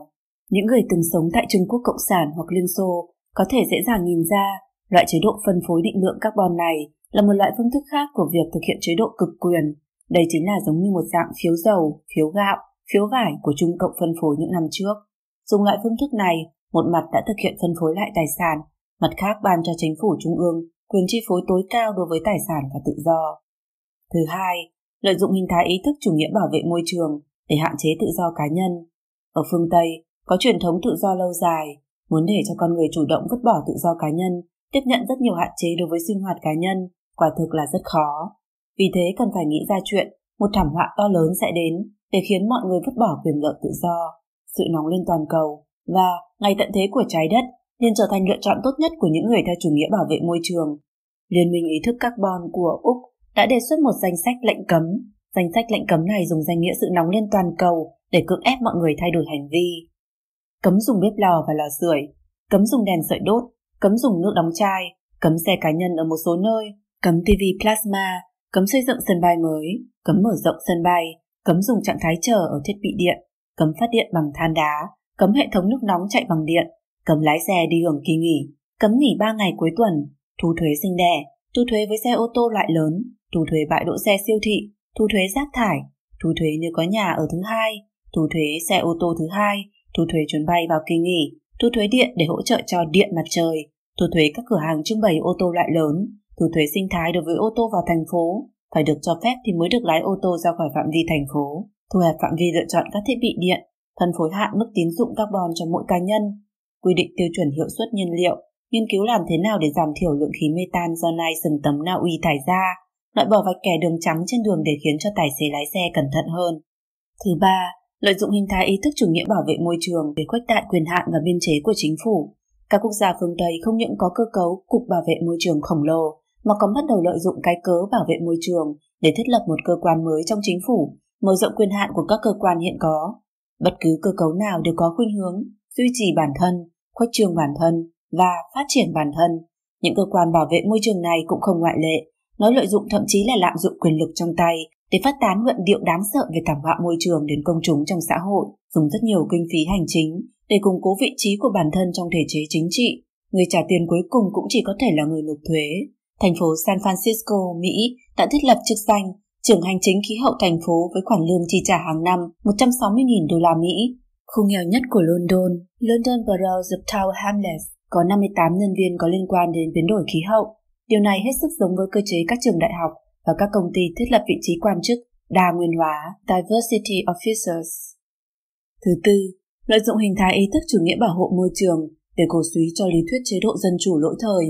Những người từng sống tại Trung Quốc Cộng sản hoặc Liên Xô có thể dễ dàng nhìn ra loại chế độ phân phối định lượng carbon này là một loại phương thức khác của việc thực hiện chế độ cực quyền. Đây chính là giống như một dạng phiếu dầu, phiếu gạo, phiếu vải của Trung Cộng phân phối những năm trước. Dùng loại phương thức này, một mặt đã thực hiện phân phối lại tài sản, mặt khác ban cho chính phủ trung ương quyền chi phối tối cao đối với tài sản và tự do. Thứ hai, lợi dụng hình thái ý thức chủ nghĩa bảo vệ môi trường để hạn chế tự do cá nhân. Ở phương Tây, có truyền thống tự do lâu dài, muốn để cho con người chủ động vứt bỏ tự do cá nhân, tiếp nhận rất nhiều hạn chế đối với sinh hoạt cá nhân, quả thực là rất khó. Vì thế cần phải nghĩ ra chuyện một thảm họa to lớn sẽ đến để khiến mọi người vứt bỏ quyền lợi tự do. Sự nóng lên toàn cầu và ngày tận thế của trái đất nên trở thành lựa chọn tốt nhất của những người theo chủ nghĩa bảo vệ môi trường. Liên minh ý thức carbon của Úc đã đề xuất một danh sách lệnh cấm. Danh sách lệnh cấm này dùng danh nghĩa sự nóng lên toàn cầu để cưỡng ép mọi người thay đổi hành vi. Cấm dùng bếp lò và lò sưởi, cấm dùng đèn sợi đốt, cấm dùng nước đóng chai, cấm xe cá nhân ở một số nơi, cấm ti vi plasma, cấm xây dựng sân bay mới, cấm mở rộng sân bay, cấm dùng trạng thái chờ ở thiết bị điện, cấm phát điện bằng than đá, cấm hệ thống nước nóng chạy bằng điện, cấm lái xe đi hưởng kỳ nghỉ, cấm nghỉ ba ngày cuối tuần, thu thuế sinh đẻ, thu thuế với xe ô tô loại lớn, thu thuế bãi đỗ xe siêu thị, thu thuế rác thải, thu thuế nếu có nhà ở thứ hai, thu thuế xe ô tô thứ hai, thu thuế chuyến bay vào kỳ nghỉ, thu thuế điện để hỗ trợ cho điện mặt trời, thu thuế các cửa hàng trưng bày ô tô loại lớn, thu thuế sinh thái đối với ô tô vào thành phố, phải được cho phép thì mới được lái ô tô ra khỏi phạm vi thành phố, thu hẹp phạm vi lựa chọn các thiết bị điện, phân phối hạn mức tín dụng carbon cho mỗi cá nhân, quy định tiêu chuẩn hiệu suất nhiên liệu, nghiên cứu làm thế nào để giảm thiểu lượng khí metan do nai sừng tấm Na Uy thải ra, loại bỏ vạch kẻ đường trắng trên đường để khiến cho tài xế lái xe cẩn thận hơn. Thứ ba, lợi dụng hình thái ý thức chủ nghĩa bảo vệ môi trường để khuếch đại quyền hạn và biên chế của chính phủ. Các quốc gia phương Tây không những có cơ cấu cục bảo vệ môi trường khổng lồ, mà còn bắt đầu lợi dụng cái cớ bảo vệ môi trường để thiết lập một cơ quan mới trong chính phủ, mở rộng quyền hạn của các cơ quan hiện có. Bất cứ cơ cấu nào đều có khuynh hướng duy trì bản thân, khuếch trương bản thân và phát triển bản thân. Những cơ quan bảo vệ môi trường này cũng không ngoại lệ. Nó lợi dụng thậm chí là lạm dụng quyền lực trong tay để phát tán luận điệu đáng sợ về thảm họa môi trường đến công chúng trong xã hội, dùng rất nhiều kinh phí hành chính để củng cố vị trí của bản thân trong thể chế chính trị. Người trả tiền cuối cùng cũng chỉ có thể là người nộp thuế. Thành phố San Francisco, Mỹ đã thiết lập chức danh trưởng hành chính khí hậu thành phố với khoản lương chi trả hàng năm một trăm sáu mươi nghìn đô la Mỹ. Khu nghèo nhất của London, London Borough of Tower Hamlets, có năm mươi tám nhân viên có liên quan đến biến đổi khí hậu. Điều này hết sức giống với cơ chế các trường đại học và các công ty thiết lập vị trí quan chức đa nguyên hóa, diversity officers. Thứ tư, lợi dụng hình thái ý thức chủ nghĩa bảo hộ môi trường để cổ suý cho lý thuyết chế độ dân chủ lỗi thời,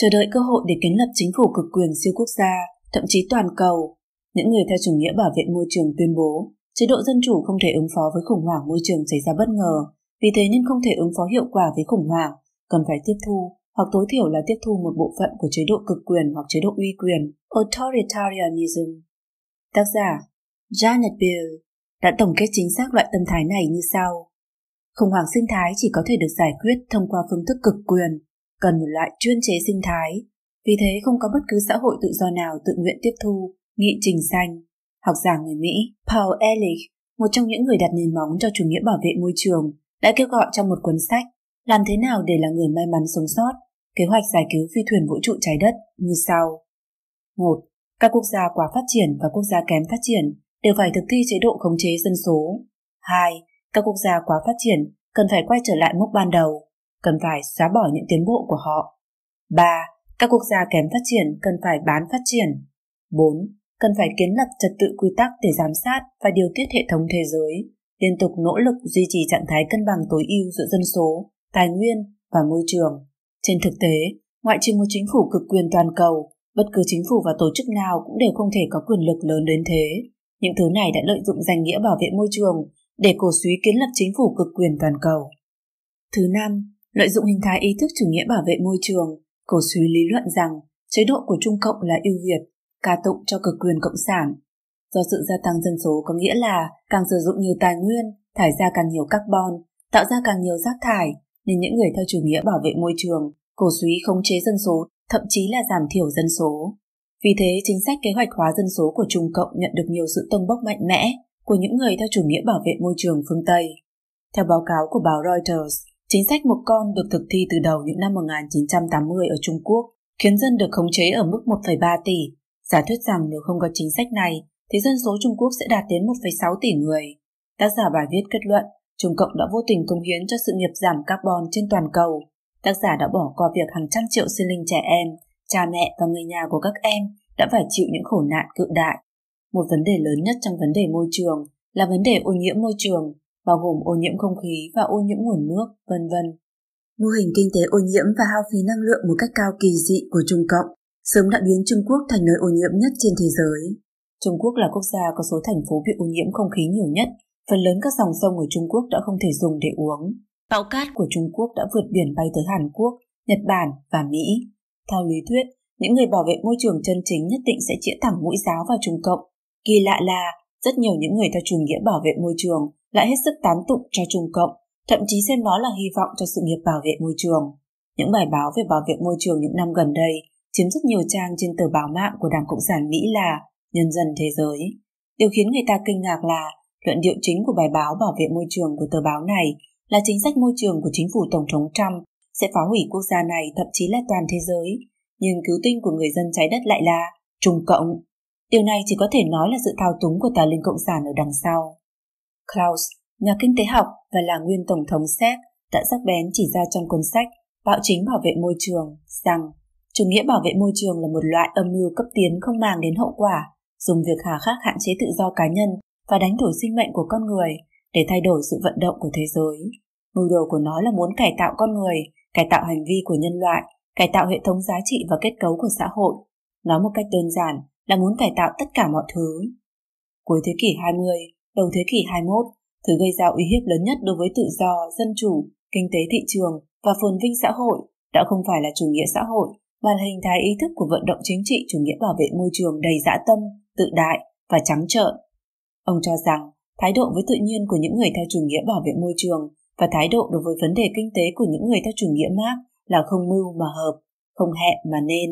chờ đợi cơ hội để kiến lập chính phủ cực quyền siêu quốc gia, thậm chí toàn cầu. Những người theo chủ nghĩa bảo vệ môi trường tuyên bố chế độ dân chủ không thể ứng phó với khủng hoảng môi trường xảy ra bất ngờ, vì thế nên không thể ứng phó hiệu quả với khủng hoảng, cần phải tiếp thu hoặc tối thiểu là tiếp thu một bộ phận của chế độ cực quyền hoặc chế độ uy quyền, authoritarianism. Tác giả Janet Beer đã tổng kết chính xác loại tâm thái này như sau. Khủng hoảng sinh thái chỉ có thể được giải quyết thông qua phương thức cực quyền, cần một loại chuyên chế sinh thái. Vì thế không có bất cứ xã hội tự do nào tự nguyện tiếp thu nghị trình xanh. Học giả người Mỹ Paul Ehrlich, một trong những người đặt nền móng cho chủ nghĩa bảo vệ môi trường, đã kêu gọi trong một cuốn sách Làm thế nào để là người may mắn sống sót, kế hoạch giải cứu phi thuyền vũ trụ trái đất như sau. một. Các quốc gia quá phát triển và quốc gia kém phát triển đều phải thực thi chế độ khống chế dân số. hai. Các quốc gia quá phát triển cần phải quay trở lại mốc ban đầu, cần phải xóa bỏ những tiến bộ của họ. ba. Các quốc gia kém phát triển cần phải bán phát triển. bốn. Cần phải kiến lập trật tự quy tắc để giám sát và điều tiết hệ thống thế giới, liên tục nỗ lực duy trì trạng thái cân bằng tối ưu giữa dân số, tài nguyên và môi trường. Trên thực tế, ngoại trừ một chính phủ cực quyền toàn cầu, bất cứ chính phủ và tổ chức nào cũng đều không thể có quyền lực lớn đến thế. Những thứ này đã lợi dụng danh nghĩa bảo vệ môi trường để cổ suý kiến lập chính phủ cực quyền toàn cầu. Thứ năm, lợi dụng hình thái ý thức chủ nghĩa bảo vệ môi trường, cổ suý lý luận rằng chế độ của Trung Cộng là ưu việt, ca tụng cho cực quyền cộng sản. Do sự gia tăng dân số có nghĩa là càng sử dụng nhiều tài nguyên, thải ra càng nhiều carbon, tạo ra càng nhiều rác thải, nên những người theo chủ nghĩa bảo vệ môi trường cổ suý khống chế dân số, thậm chí là giảm thiểu dân số. Vì thế, chính sách kế hoạch hóa dân số của Trung Cộng nhận được nhiều sự tông bốc mạnh mẽ của những người theo chủ nghĩa bảo vệ môi trường phương Tây. Theo báo cáo của báo Reuters, chính sách một con được thực thi từ đầu những năm một nghìn chín trăm tám mươi ở Trung Quốc, khiến dân được khống chế ở mức một phẩy ba tỷ. Giả thuyết rằng nếu không có chính sách này, thì dân số Trung Quốc sẽ đạt đến một phẩy sáu tỷ người. Tác giả bài viết kết luận, Trung Cộng đã vô tình cống hiến cho sự nghiệp giảm carbon trên toàn cầu. Tác giả đã bỏ qua việc hàng trăm triệu sinh linh trẻ em, cha mẹ và người nhà của các em đã phải chịu những khổ nạn cự đại. Một vấn đề lớn nhất trong vấn đề môi trường là vấn đề ô nhiễm môi trường, bao gồm ô nhiễm không khí và ô nhiễm nguồn nước, vân vân. Mô hình kinh tế ô nhiễm và hao phí năng lượng một cách cao kỳ dị của Trung Cộng sớm đã biến Trung Quốc thành nơi ô nhiễm nhất trên thế giới. Trung Quốc là quốc gia có số thành phố bị ô nhiễm không khí nhiều nhất. Phần lớn các dòng sông ở Trung Quốc đã không thể dùng để uống. Bão cát của Trung Quốc đã vượt biển bay tới Hàn Quốc, Nhật Bản và Mỹ. Theo lý thuyết, những người bảo vệ môi trường chân chính nhất định sẽ chĩa thẳng mũi giáo vào Trung Cộng. Kỳ lạ là, rất nhiều những người theo chủ nghĩa bảo vệ môi trường lại hết sức tán tụng cho Trung Cộng, thậm chí xem nó là hy vọng cho sự nghiệp bảo vệ môi trường. Những bài báo về bảo vệ môi trường những năm gần đây chiếm rất nhiều trang trên tờ báo mạng của Đảng Cộng sản Mỹ là Nhân dân Thế giới. Điều khiến người ta kinh ngạc là luận điệu chính của bài báo bảo vệ môi trường của tờ báo này là chính sách môi trường của chính phủ Tổng thống Trump sẽ phá hủy quốc gia này, thậm chí là toàn thế giới. Nhưng cứu tinh của người dân trái đất lại là Trung Cộng. Điều này chỉ có thể nói là sự thao túng của tà linh cộng sản ở đằng sau. Klaus, nhà kinh tế học và là nguyên Tổng thống Séc, đã sắc bén chỉ ra trong cuốn sách Bạo chính bảo vệ môi trường rằng chủ nghĩa bảo vệ môi trường là một loại âm mưu cấp tiến không màng đến hậu quả, dùng việc hà khắc hạn chế tự do cá nhân và đánh đổi sinh mệnh của con người để thay đổi sự vận động của thế giới. Mưu đồ của nó là muốn cải tạo con người, cải tạo hành vi của nhân loại, cải tạo hệ thống giá trị và kết cấu của xã hội. Nói một cách đơn giản là muốn cải tạo tất cả mọi thứ. Cuối thế kỷ hai mươi, đầu thế kỷ hai mươi mốt, thứ gây ra uy hiếp lớn nhất đối với tự do, dân chủ, kinh tế thị trường và phồn vinh xã hội đã không phải là chủ nghĩa xã hội, mà là hình thái ý thức của vận động chính trị chủ nghĩa bảo vệ môi trường đầy dã tâm, tự đại và trắng trợn. Ông cho rằng thái độ với tự nhiên của những người theo chủ nghĩa bảo vệ môi trường và thái độ đối với vấn đề kinh tế của những người theo chủ nghĩa Marx là không mưu mà hợp, không hẹn mà nên.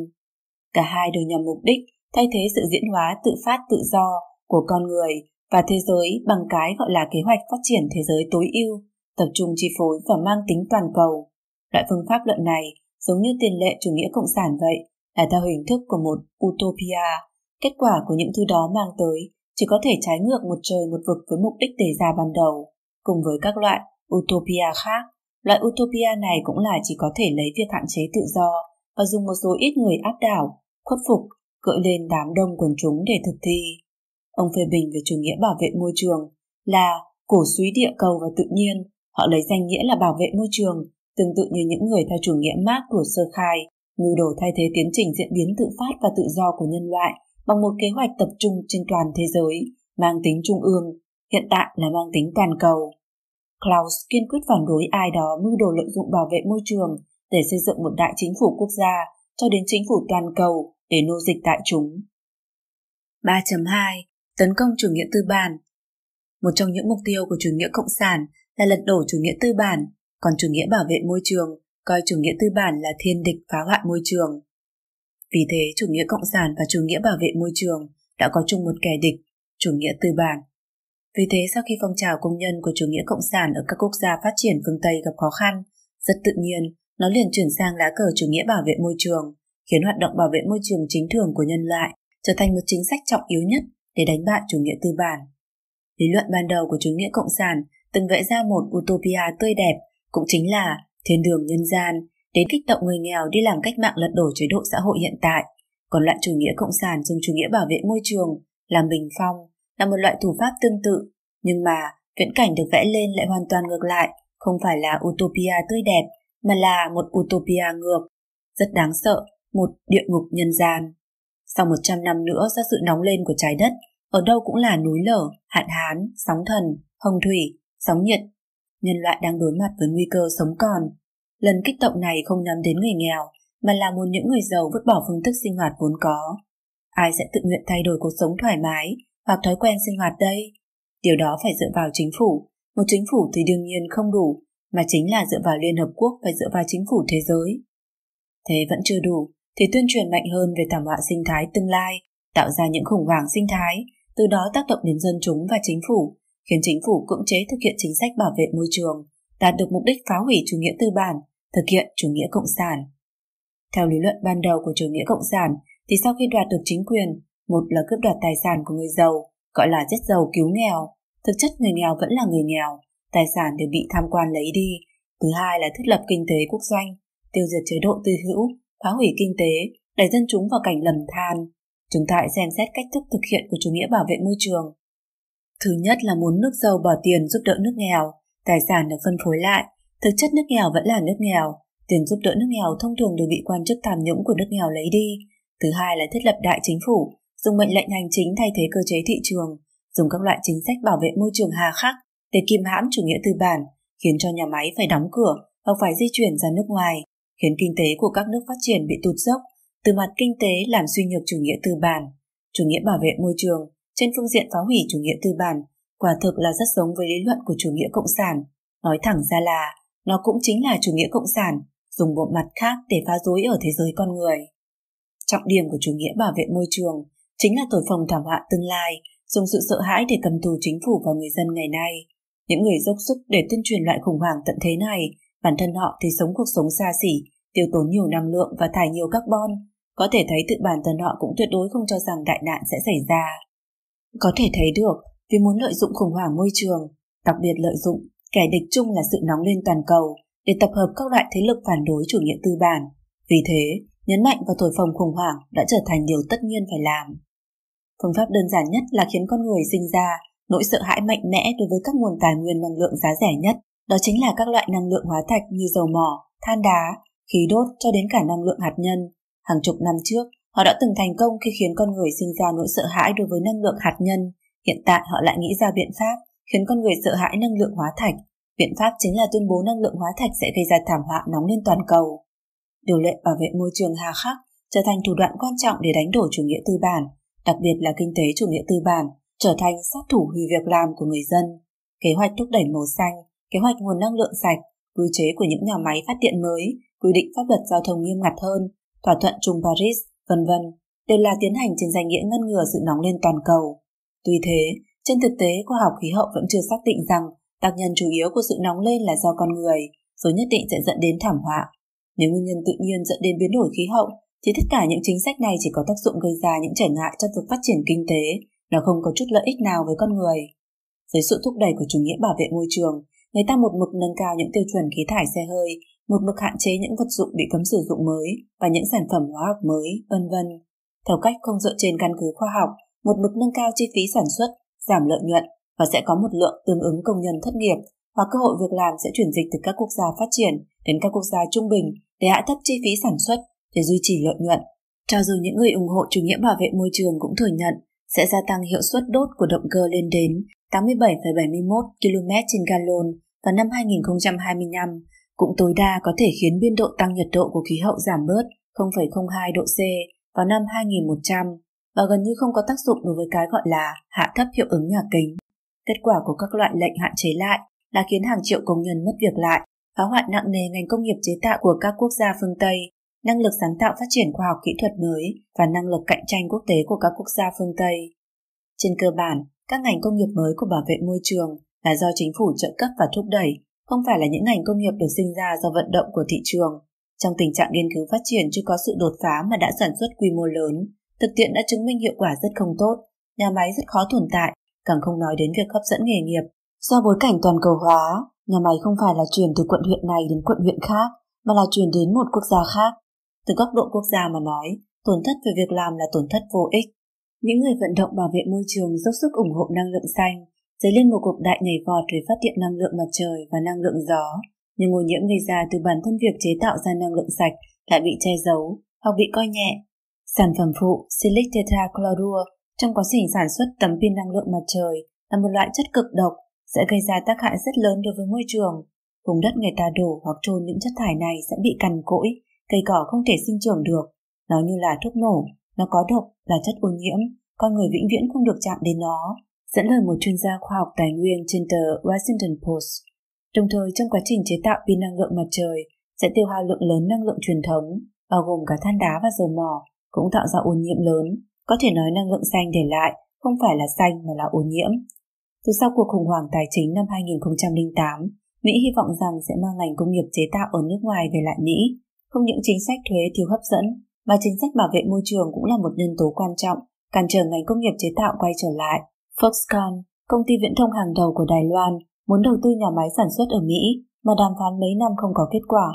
Cả hai đều nhằm mục đích thay thế sự diễn hóa tự phát tự do của con người và thế giới bằng cái gọi là kế hoạch phát triển thế giới tối ưu, tập trung chi phối và mang tính toàn cầu. Loại phương pháp luận này, giống như tiền lệ chủ nghĩa cộng sản vậy, là theo hình thức của một utopia. Kết quả của những thứ đó mang tới chỉ có thể trái ngược một trời một vực với mục đích đề ra ban đầu. Cùng với các loại utopia khác, loại utopia này cũng là chỉ có thể lấy việc hạn chế tự do và dùng một số ít người áp đảo, khuất phục, gợi lên đám đông quần chúng để thực thi. Ông phê bình về chủ nghĩa bảo vệ môi trường là cổ súy địa cầu và tự nhiên, họ lấy danh nghĩa là bảo vệ môi trường, tương tự như những người theo chủ nghĩa Marx của sơ khai, mưu đồ thay thế tiến trình diễn biến tự phát và tự do của nhân loại bằng một kế hoạch tập trung trên toàn thế giới, mang tính trung ương, hiện tại là mang tính toàn cầu. Klaus kiên quyết phản đối ai đó mưu đồ lợi dụng bảo vệ môi trường để xây dựng một đại chính phủ quốc gia cho đến chính phủ toàn cầu để nô dịch tại chúng. ba chấm hai. Tấn công chủ nghĩa tư bản. Một trong những mục tiêu của chủ nghĩa cộng sản là lật đổ chủ nghĩa tư bản, còn chủ nghĩa bảo vệ môi trường coi chủ nghĩa tư bản là thiên địch phá hoại môi trường. Vì thế, chủ nghĩa cộng sản và chủ nghĩa bảo vệ môi trường đã có chung một kẻ địch, chủ nghĩa tư bản. Vì thế, sau khi phong trào công nhân của chủ nghĩa cộng sản ở các quốc gia phát triển phương Tây gặp khó khăn, rất tự nhiên, nó liền chuyển sang lá cờ chủ nghĩa bảo vệ môi trường, khiến hoạt động bảo vệ môi trường chính thường của nhân loại trở thành một chính sách trọng yếu nhất để đánh bại chủ nghĩa tư bản. Lý luận ban đầu của chủ nghĩa cộng sản từng vẽ ra một utopia tươi đẹp, cũng chính là thiên đường nhân gian, đến kích động người nghèo đi làm cách mạng lật đổ chế độ xã hội hiện tại. Còn loại chủ nghĩa cộng sản dùng chủ nghĩa bảo vệ môi trường làm bình phong là một loại thủ pháp tương tự, nhưng mà viễn cảnh được vẽ lên lại hoàn toàn ngược lại, không phải là utopia tươi đẹp mà là một utopia ngược, rất đáng sợ, một địa ngục nhân gian. Sau một trăm năm nữa, do sự nóng lên của trái đất, ở đâu cũng là núi lở, hạn hán, sóng thần, hồng thủy, sóng nhiệt. Nhân loại đang đối mặt với nguy cơ sống còn. Lần kích động này không nhắm đến người nghèo, mà là muốn những người giàu vứt bỏ phương thức sinh hoạt vốn có. Ai sẽ tự nguyện thay đổi cuộc sống thoải mái hoặc thói quen sinh hoạt đây? Điều đó phải dựa vào chính phủ. Một chính phủ thì đương nhiên không đủ, mà chính là dựa vào Liên Hợp Quốc và dựa vào chính phủ thế giới. Thế vẫn chưa đủ, thì tuyên truyền mạnh hơn về thảm họa sinh thái tương lai, tạo ra những khủng hoảng sinh thái, từ đó tác động đến dân chúng và chính phủ, khiến chính phủ cưỡng chế thực hiện chính sách bảo vệ môi trường, đạt được mục đích phá hủy chủ nghĩa tư bản, thực hiện chủ nghĩa cộng sản. Theo lý luận ban đầu của chủ nghĩa cộng sản, thì sau khi đoạt được chính quyền, một là cướp đoạt tài sản của người giàu, gọi là giết giàu cứu nghèo. Thực chất người nghèo vẫn là người nghèo, tài sản đều bị tham quan lấy đi. Thứ hai là thiết lập kinh tế quốc doanh, tiêu diệt chế độ tư hữu, phá hủy kinh tế, đẩy dân chúng vào cảnh lầm than. Chúng ta hãy xem xét cách thức thực hiện của chủ nghĩa bảo vệ môi trường. Thứ nhất là muốn nước giàu bỏ tiền giúp đỡ nước nghèo, tài sản được phân phối lại. Thực chất nước nghèo vẫn là nước nghèo, tiền giúp đỡ nước nghèo thông thường đều bị quan chức tham nhũng của nước nghèo lấy đi. Thứ hai là thiết lập đại chính phủ, dùng mệnh lệnh hành chính thay thế cơ chế thị trường, dùng các loại chính sách bảo vệ môi trường hà khắc để kìm hãm chủ nghĩa tư bản, khiến cho nhà máy phải đóng cửa hoặc phải di chuyển ra nước ngoài, khiến kinh tế của các nước phát triển bị tụt dốc, từ mặt kinh tế làm suy nhược chủ nghĩa tư bản. Chủ nghĩa bảo vệ môi trường trên phương diện phá hủy chủ nghĩa tư bản quả thực là rất giống với lý luận của chủ nghĩa cộng sản. Nói thẳng ra là nó cũng chính là chủ nghĩa cộng sản, dùng một mặt khác để phá rối ở thế giới con người. Trọng điểm của chủ nghĩa bảo vệ môi trường chính là thổi phồng thảm họa tương lai, dùng sự sợ hãi để cầm tù chính phủ và người dân ngày nay. Những người dốc sức để tuyên truyền loại khủng hoảng tận thế này, bản thân họ thì sống cuộc sống xa xỉ, tiêu tốn nhiều năng lượng và thải nhiều carbon. Có thể thấy tự bản thân họ cũng tuyệt đối không cho rằng đại nạn sẽ xảy ra. Có thể thấy được, vì muốn lợi dụng khủng hoảng môi trường, đặc biệt lợi dụng kẻ địch chung là sự nóng lên toàn cầu để tập hợp các loại thế lực phản đối chủ nghĩa tư bản. Vì thế, nhấn mạnh vào thổi phồng khủng hoảng đã trở thành điều tất nhiên phải làm. Phương pháp đơn giản nhất là khiến con người sinh ra nỗi sợ hãi mạnh mẽ đối với các nguồn tài nguyên năng lượng giá rẻ nhất, đó chính là các loại năng lượng hóa thạch như dầu mỏ, than đá, khí đốt cho đến cả năng lượng hạt nhân. Hàng chục năm trước, họ đã từng thành công khi khiến con người sinh ra nỗi sợ hãi đối với năng lượng hạt nhân. Hiện tại họ lại nghĩ ra biện pháp khiến con người sợ hãi năng lượng hóa thạch. Biện pháp chính là tuyên bố năng lượng hóa thạch sẽ gây ra thảm họa nóng lên toàn cầu. Điều lệ bảo vệ môi trường hà khắc trở thành thủ đoạn quan trọng để đánh đổ chủ nghĩa tư bản, đặc biệt là kinh tế chủ nghĩa tư bản, trở thành sát thủ hủy việc làm của người dân. Kế hoạch thúc đẩy màu xanh, kế hoạch nguồn năng lượng sạch, quy chế của những nhà máy phát điện mới, quy định pháp luật giao thông nghiêm ngặt hơn, thỏa thuận chung Paris, vân vân đều là tiến hành trên danh nghĩa ngăn ngừa sự nóng lên toàn cầu. Tuy thế, trên thực tế, khoa học khí hậu vẫn chưa xác định rằng tác nhân chủ yếu của sự nóng lên là do con người, rồi nhất định sẽ dẫn đến thảm họa. Nếu nguyên nhân tự nhiên dẫn đến biến đổi khí hậu, thì tất cả những chính sách này chỉ có tác dụng gây ra những trở ngại cho việc phát triển kinh tế, nó không có chút lợi ích nào với con người. Dưới sự thúc đẩy của chủ nghĩa bảo vệ môi trường, người ta một mực nâng cao những tiêu chuẩn khí thải xe hơi, một mực hạn chế những vật dụng bị cấm sử dụng mới và những sản phẩm hóa học mới, vân vân. Theo cách không dựa trên căn cứ khoa học, một mực nâng cao chi phí sản xuất, giảm lợi nhuận và sẽ có một lượng tương ứng công nhân thất nghiệp hoặc cơ hội việc làm sẽ chuyển dịch từ các quốc gia phát triển đến các quốc gia trung bình để hạ thấp chi phí sản xuất, để duy trì lợi nhuận. Cho dù những người ủng hộ chủ nghĩa bảo vệ môi trường cũng thừa nhận sẽ gia tăng hiệu suất đốt của động cơ lên đến tám mươi bảy phẩy bảy mốt ki lô mét trên gallon vào năm hai nghìn không trăm hai mươi lăm, cũng tối đa có thể khiến biên độ tăng nhiệt độ của khí hậu giảm bớt không phẩy không hai độ C vào năm hai nghìn một trăm và gần như không có tác dụng đối với cái gọi là hạ thấp hiệu ứng nhà kính. Kết quả của các loại lệnh hạn chế lại là khiến hàng triệu công nhân mất việc lại, phá hoại nặng nề ngành công nghiệp chế tạo của các quốc gia phương Tây, năng lực sáng tạo phát triển khoa học kỹ thuật mới và năng lực cạnh tranh quốc tế của các quốc gia phương Tây. Trên cơ bản, các ngành công nghiệp mới của bảo vệ môi trường là do chính phủ trợ cấp và thúc đẩy, không phải là những ngành công nghiệp được sinh ra do vận động của thị trường. Trong tình trạng nghiên cứu phát triển chưa có sự đột phá mà đã sản xuất quy mô lớn, thực tiễn đã chứng minh hiệu quả rất không tốt, nhà máy rất khó tồn tại, càng không nói đến việc hấp dẫn nghề nghiệp. Do bối cảnh toàn cầu hóa, nhà máy không phải là chuyển từ quận huyện này đến quận huyện khác, mà là chuyển đến một quốc gia khác. Từ góc độ quốc gia mà nói, tổn thất về việc làm là tổn thất vô ích. Những người vận động bảo vệ môi trường dốc sức ủng hộ năng lượng xanh, dấy lên một cuộc đại nhảy vọt về phát điện năng lượng mặt trời và năng lượng gió, nhưng ô nhiễm gây ra từ bản thân việc chế tạo ra năng lượng sạch lại bị che giấu hoặc bị coi nhẹ. Sản phẩm phụ silic tetrachlorua trong quá trình sản xuất tấm pin năng lượng mặt trời là một loại chất cực độc, sẽ gây ra tác hại rất lớn đối với môi trường. Vùng đất người ta đổ hoặc chôn những chất thải này sẽ bị cằn cỗi, cây cỏ không thể sinh trưởng được. Nó như là thuốc nổ, nó có độc, là chất ô nhiễm, con người vĩnh viễn không được chạm đến nó, dẫn lời một chuyên gia khoa học tài nguyên trên tờ Washington Post. Đồng thời, trong quá trình chế tạo pin năng lượng mặt trời sẽ tiêu hao lượng lớn năng lượng truyền thống, bao gồm cả than đá và dầu mỏ, cũng tạo ra ô nhiễm lớn. Có thể nói năng lượng xanh để lại không phải là xanh mà là ô nhiễm. Từ sau cuộc khủng hoảng tài chính năm hai nghìn không trăm lẻ tám, Mỹ hy vọng rằng sẽ mang ngành công nghiệp chế tạo ở nước ngoài về lại Mỹ. Không những chính sách thuế thiếu hấp dẫn, mà chính sách bảo vệ môi trường cũng là một nhân tố quan trọng cản trở ngành công nghiệp chế tạo quay trở lại. Foxconn, công ty viễn thông hàng đầu của Đài Loan, muốn đầu tư nhà máy sản xuất ở Mỹ mà đàm phán mấy năm không có kết quả.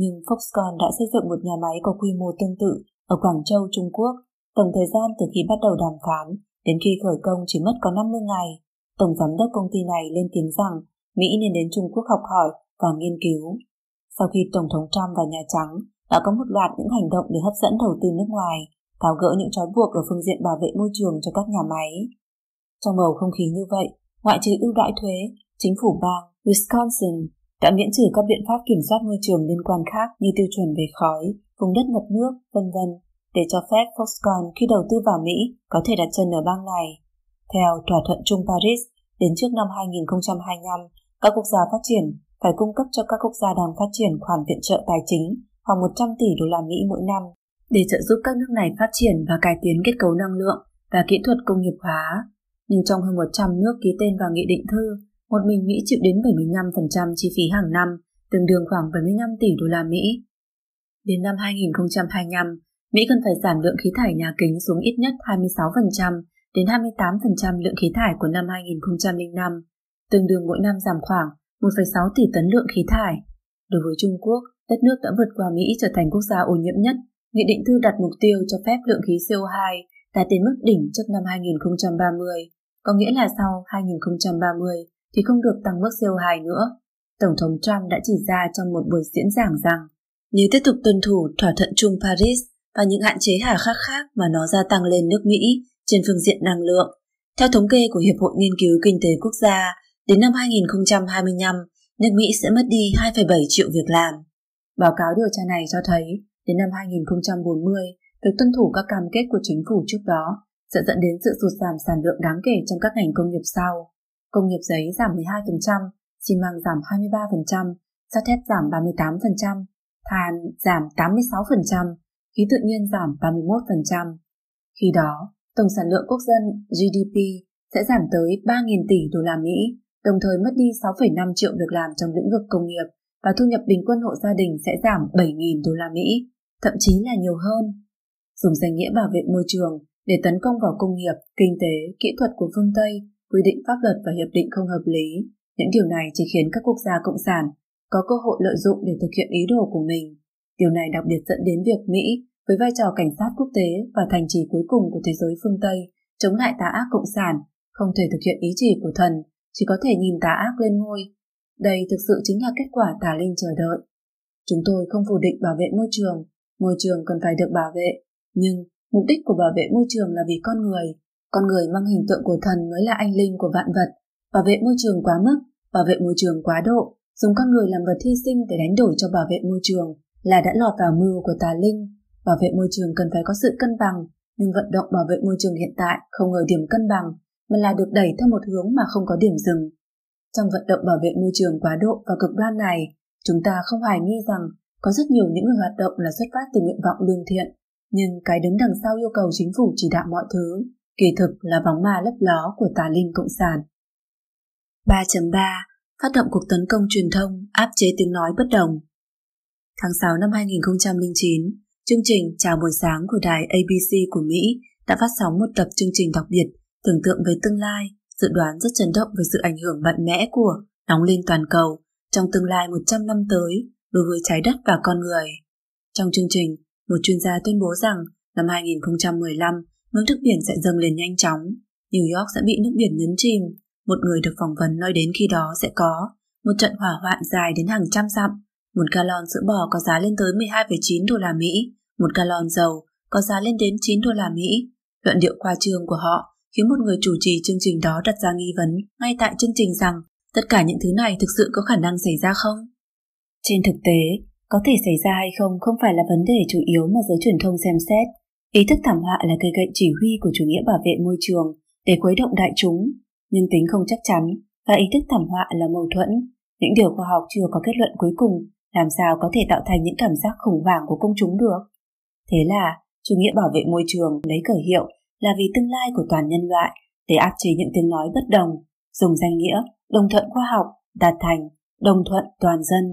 Nhưng Foxconn đã xây dựng một nhà máy có quy mô tương tự ở Quảng Châu, Trung Quốc. Tổng thời gian từ khi bắt đầu đàm phán đến khi khởi công chỉ mất có năm mươi ngày. Tổng giám đốc công ty này lên tiếng rằng Mỹ nên đến Trung Quốc học hỏi và nghiên cứu. Sau khi Tổng thống Trump và Nhà Trắng đã có một loạt những hành động để hấp dẫn đầu tư nước ngoài, tháo gỡ những trói buộc ở phương diện bảo vệ môi trường cho các nhà máy. Trong bầu không khí như vậy, ngoại trừ ưu đãi thuế, chính phủ bang Wisconsin đã miễn trừ các biện pháp kiểm soát môi trường liên quan khác như tiêu chuẩn về khói, vùng đất ngập nước, vân vân, để cho phép Foxconn khi đầu tư vào Mỹ có thể đặt chân ở bang này. Theo thỏa thuận chung Paris, đến trước năm hai nghìn không trăm hai mươi lăm, các quốc gia phát triển phải cung cấp cho các quốc gia đang phát triển khoản viện trợ tài chính khoảng một trăm tỷ đô la Mỹ mỗi năm để trợ giúp các nước này phát triển và cải tiến kết cấu năng lượng và kỹ thuật công nghiệp hóa. Nhưng trong hơn một trăm nước ký tên vào nghị định thư, một mình Mỹ chịu đến bảy mươi lăm phần trăm chi phí hàng năm, tương đương khoảng bảy mươi lăm tỷ đô la Mỹ. Đến năm hai nghìn không trăm hai mươi lăm, Mỹ cần phải giảm lượng khí thải nhà kính xuống ít nhất hai mươi sáu phần trăm đến hai mươi tám phần trăm lượng khí thải của năm hai nghìn không trăm lẻ năm, tương đương mỗi năm giảm khoảng một phẩy sáu tỷ tấn lượng khí thải. Đối với Trung Quốc, đất nước đã vượt qua Mỹ trở thành quốc gia ô nhiễm nhất. Nghị định thư đặt mục tiêu cho phép lượng khí xê o hai đạt đến mức đỉnh trước năm hai nghìn không trăm ba mươi, có nghĩa là sau hai nghìn không trăm ba mươi thì không được tăng mức xê o hai nữa. Tổng thống Trump đã chỉ ra trong một buổi diễn giảng rằng nếu tiếp tục tuân thủ thỏa thuận chung Paris và những hạn chế hà khắc khác mà nó gia tăng lên nước Mỹ trên phương diện năng lượng. Theo thống kê của Hiệp hội Nghiên cứu Kinh tế Quốc gia, đến năm hai nghìn không trăm hai mươi lăm, nước Mỹ sẽ mất đi hai phẩy bảy triệu việc làm. Báo cáo điều tra này cho thấy, đến năm hai nghìn không trăm bốn mươi, việc tuân thủ các cam kết của chính phủ trước đó sẽ dẫn đến sự sụt giảm sản lượng đáng kể trong các ngành công nghiệp sau. Công nghiệp giấy giảm mười hai phần trăm, xi măng giảm hai mươi ba phần trăm, sắt thép giảm ba mươi tám phần trăm, than giảm tám mươi sáu phần trăm, khí tự nhiên giảm ba mươi mốt phần trăm. Khi đó, tổng sản lượng quốc dân giê đê pê sẽ giảm tới ba nghìn tỷ đô la Mỹ, đồng thời mất đi sáu phẩy năm triệu việc làm trong lĩnh vực công nghiệp và thu nhập bình quân hộ gia đình sẽ giảm bảy nghìn đô la Mỹ, thậm chí là nhiều hơn. Dùng danh nghĩa bảo vệ môi trường để tấn công vào công nghiệp, kinh tế, kỹ thuật của phương Tây, quy định pháp luật và hiệp định không hợp lý, những điều này chỉ khiến các quốc gia cộng sản có cơ hội lợi dụng để thực hiện ý đồ của mình. Điều này đặc biệt dẫn đến việc Mỹ, với vai trò cảnh sát quốc tế và thành trì cuối cùng của thế giới phương Tây, chống lại tà ác cộng sản, không thể thực hiện ý chỉ của thần, chỉ có thể nhìn tà ác lên ngôi. Đây thực sự chính là kết quả tà linh chờ đợi. Chúng tôi không phủ định bảo vệ môi trường, môi trường cần phải được bảo vệ, nhưng mục đích của bảo vệ môi trường là vì con người. Con người mang hình tượng của thần mới là anh linh của vạn vật. Bảo vệ môi trường quá mức, bảo vệ môi trường quá độ, dùng con người làm vật hy sinh để đánh đổi cho bảo vệ môi trường là đã lọt vào mưu của tà linh. Bảo vệ môi trường cần phải có sự cân bằng, nhưng vận động bảo vệ môi trường hiện tại không ở điểm cân bằng, mà là được đẩy theo một hướng mà không có điểm dừng. Trong vận động bảo vệ môi trường quá độ và cực đoan này, chúng ta không hoài nghi rằng có rất nhiều những người hoạt động là xuất phát từ nguyện vọng lương thiện, nhưng cái đứng đằng sau yêu cầu chính phủ chỉ đạo mọi thứ, kỳ thực là bóng ma lấp ló của tà linh cộng sản. ba chấm ba. Phát động cuộc tấn công truyền thông, áp chế tiếng nói bất đồng. Tháng sáu năm hai nghìn không trăm lẻ chín, chương trình Chào buổi sáng của đài A B C của Mỹ đã phát sóng một tập chương trình đặc biệt tưởng tượng về tương lai, dự đoán rất chấn động về sự ảnh hưởng mạnh mẽ của nóng lên toàn cầu trong tương lai một trăm năm tới đối với trái đất và con người. Trong chương trình, một chuyên gia tuyên bố rằng năm hai nghìn không trăm mười lăm, mức nước biển sẽ dâng lên nhanh chóng, New York sẽ bị nước biển nhấn chìm. Một người được phỏng vấn nói đến khi đó sẽ có một trận hỏa hoạn dài đến hàng trăm dặm, một gallon sữa bò có giá lên tới mười hai phẩy chín đô la Mỹ, một gallon dầu có giá lên đến chín đô la Mỹ. Luận điệu khoa trương của họ khiến một người chủ trì chương trình đó đặt ra nghi vấn ngay tại chương trình rằng tất cả những thứ này thực sự có khả năng xảy ra không? Trên thực tế, có thể xảy ra hay không không phải là vấn đề chủ yếu mà giới truyền thông xem xét. Ý thức thảm họa là cây gậy chỉ huy của chủ nghĩa bảo vệ môi trường để khuấy động đại chúng, nhưng tính không chắc chắn và ý thức thảm họa là mâu thuẫn. Những điều khoa học chưa có kết luận cuối cùng làm sao có thể tạo thành những cảm giác khủng hoảng của công chúng được. Thế là, chủ nghĩa bảo vệ môi trường lấy cờ hiệu là vì tương lai của toàn nhân loại để áp chế những tiếng nói bất đồng, dùng danh nghĩa đồng thuận khoa học đạt thành đồng thuận toàn dân.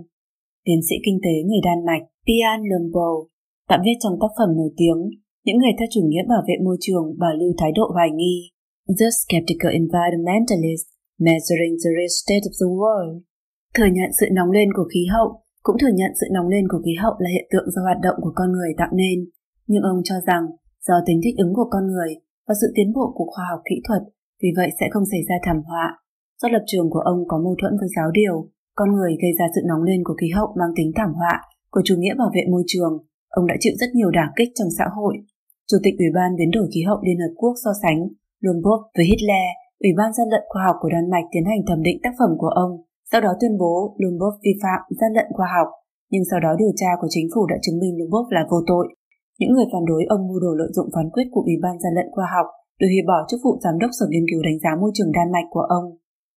Tiến sĩ kinh tế người Đan Mạch Bjorn Lomborg đã viết trong tác phẩm nổi tiếng Những người theo chủ nghĩa bảo vệ môi trường bảo lưu thái độ hoài nghi, The Skeptical Environmentalist Measuring the Real State of the World, thừa nhận sự nóng lên của khí hậu, cũng thừa nhận sự nóng lên của khí hậu là hiện tượng do hoạt động của con người tạo nên, nhưng ông cho rằng do tính thích ứng của con người và sự tiến bộ của khoa học kỹ thuật, vì vậy sẽ không xảy ra thảm họa. Do lập trường của ông có mâu thuẫn với giáo điều, con người gây ra sự nóng lên của khí hậu mang tính thảm họa của chủ nghĩa bảo vệ môi trường, ông đã chịu rất nhiều đả kích trong xã hội. Chủ tịch Ủy ban biến đổi khí hậu Liên Hợp Quốc so sánh Lomborg với Hitler, Ủy ban gian lận khoa học của Đan Mạch tiến hành thẩm định tác phẩm của ông, sau đó tuyên bố Lomborg vi phạm gian lận khoa học, nhưng sau đó điều tra của chính phủ đã chứng minh Lomborg là vô tội. Những người phản đối ông mua đồ lợi dụng phán quyết của Ủy ban gian lận khoa học để hủy bỏ chức vụ giám đốc Sở Nghiên cứu Đánh giá Môi trường Đan Mạch của ông.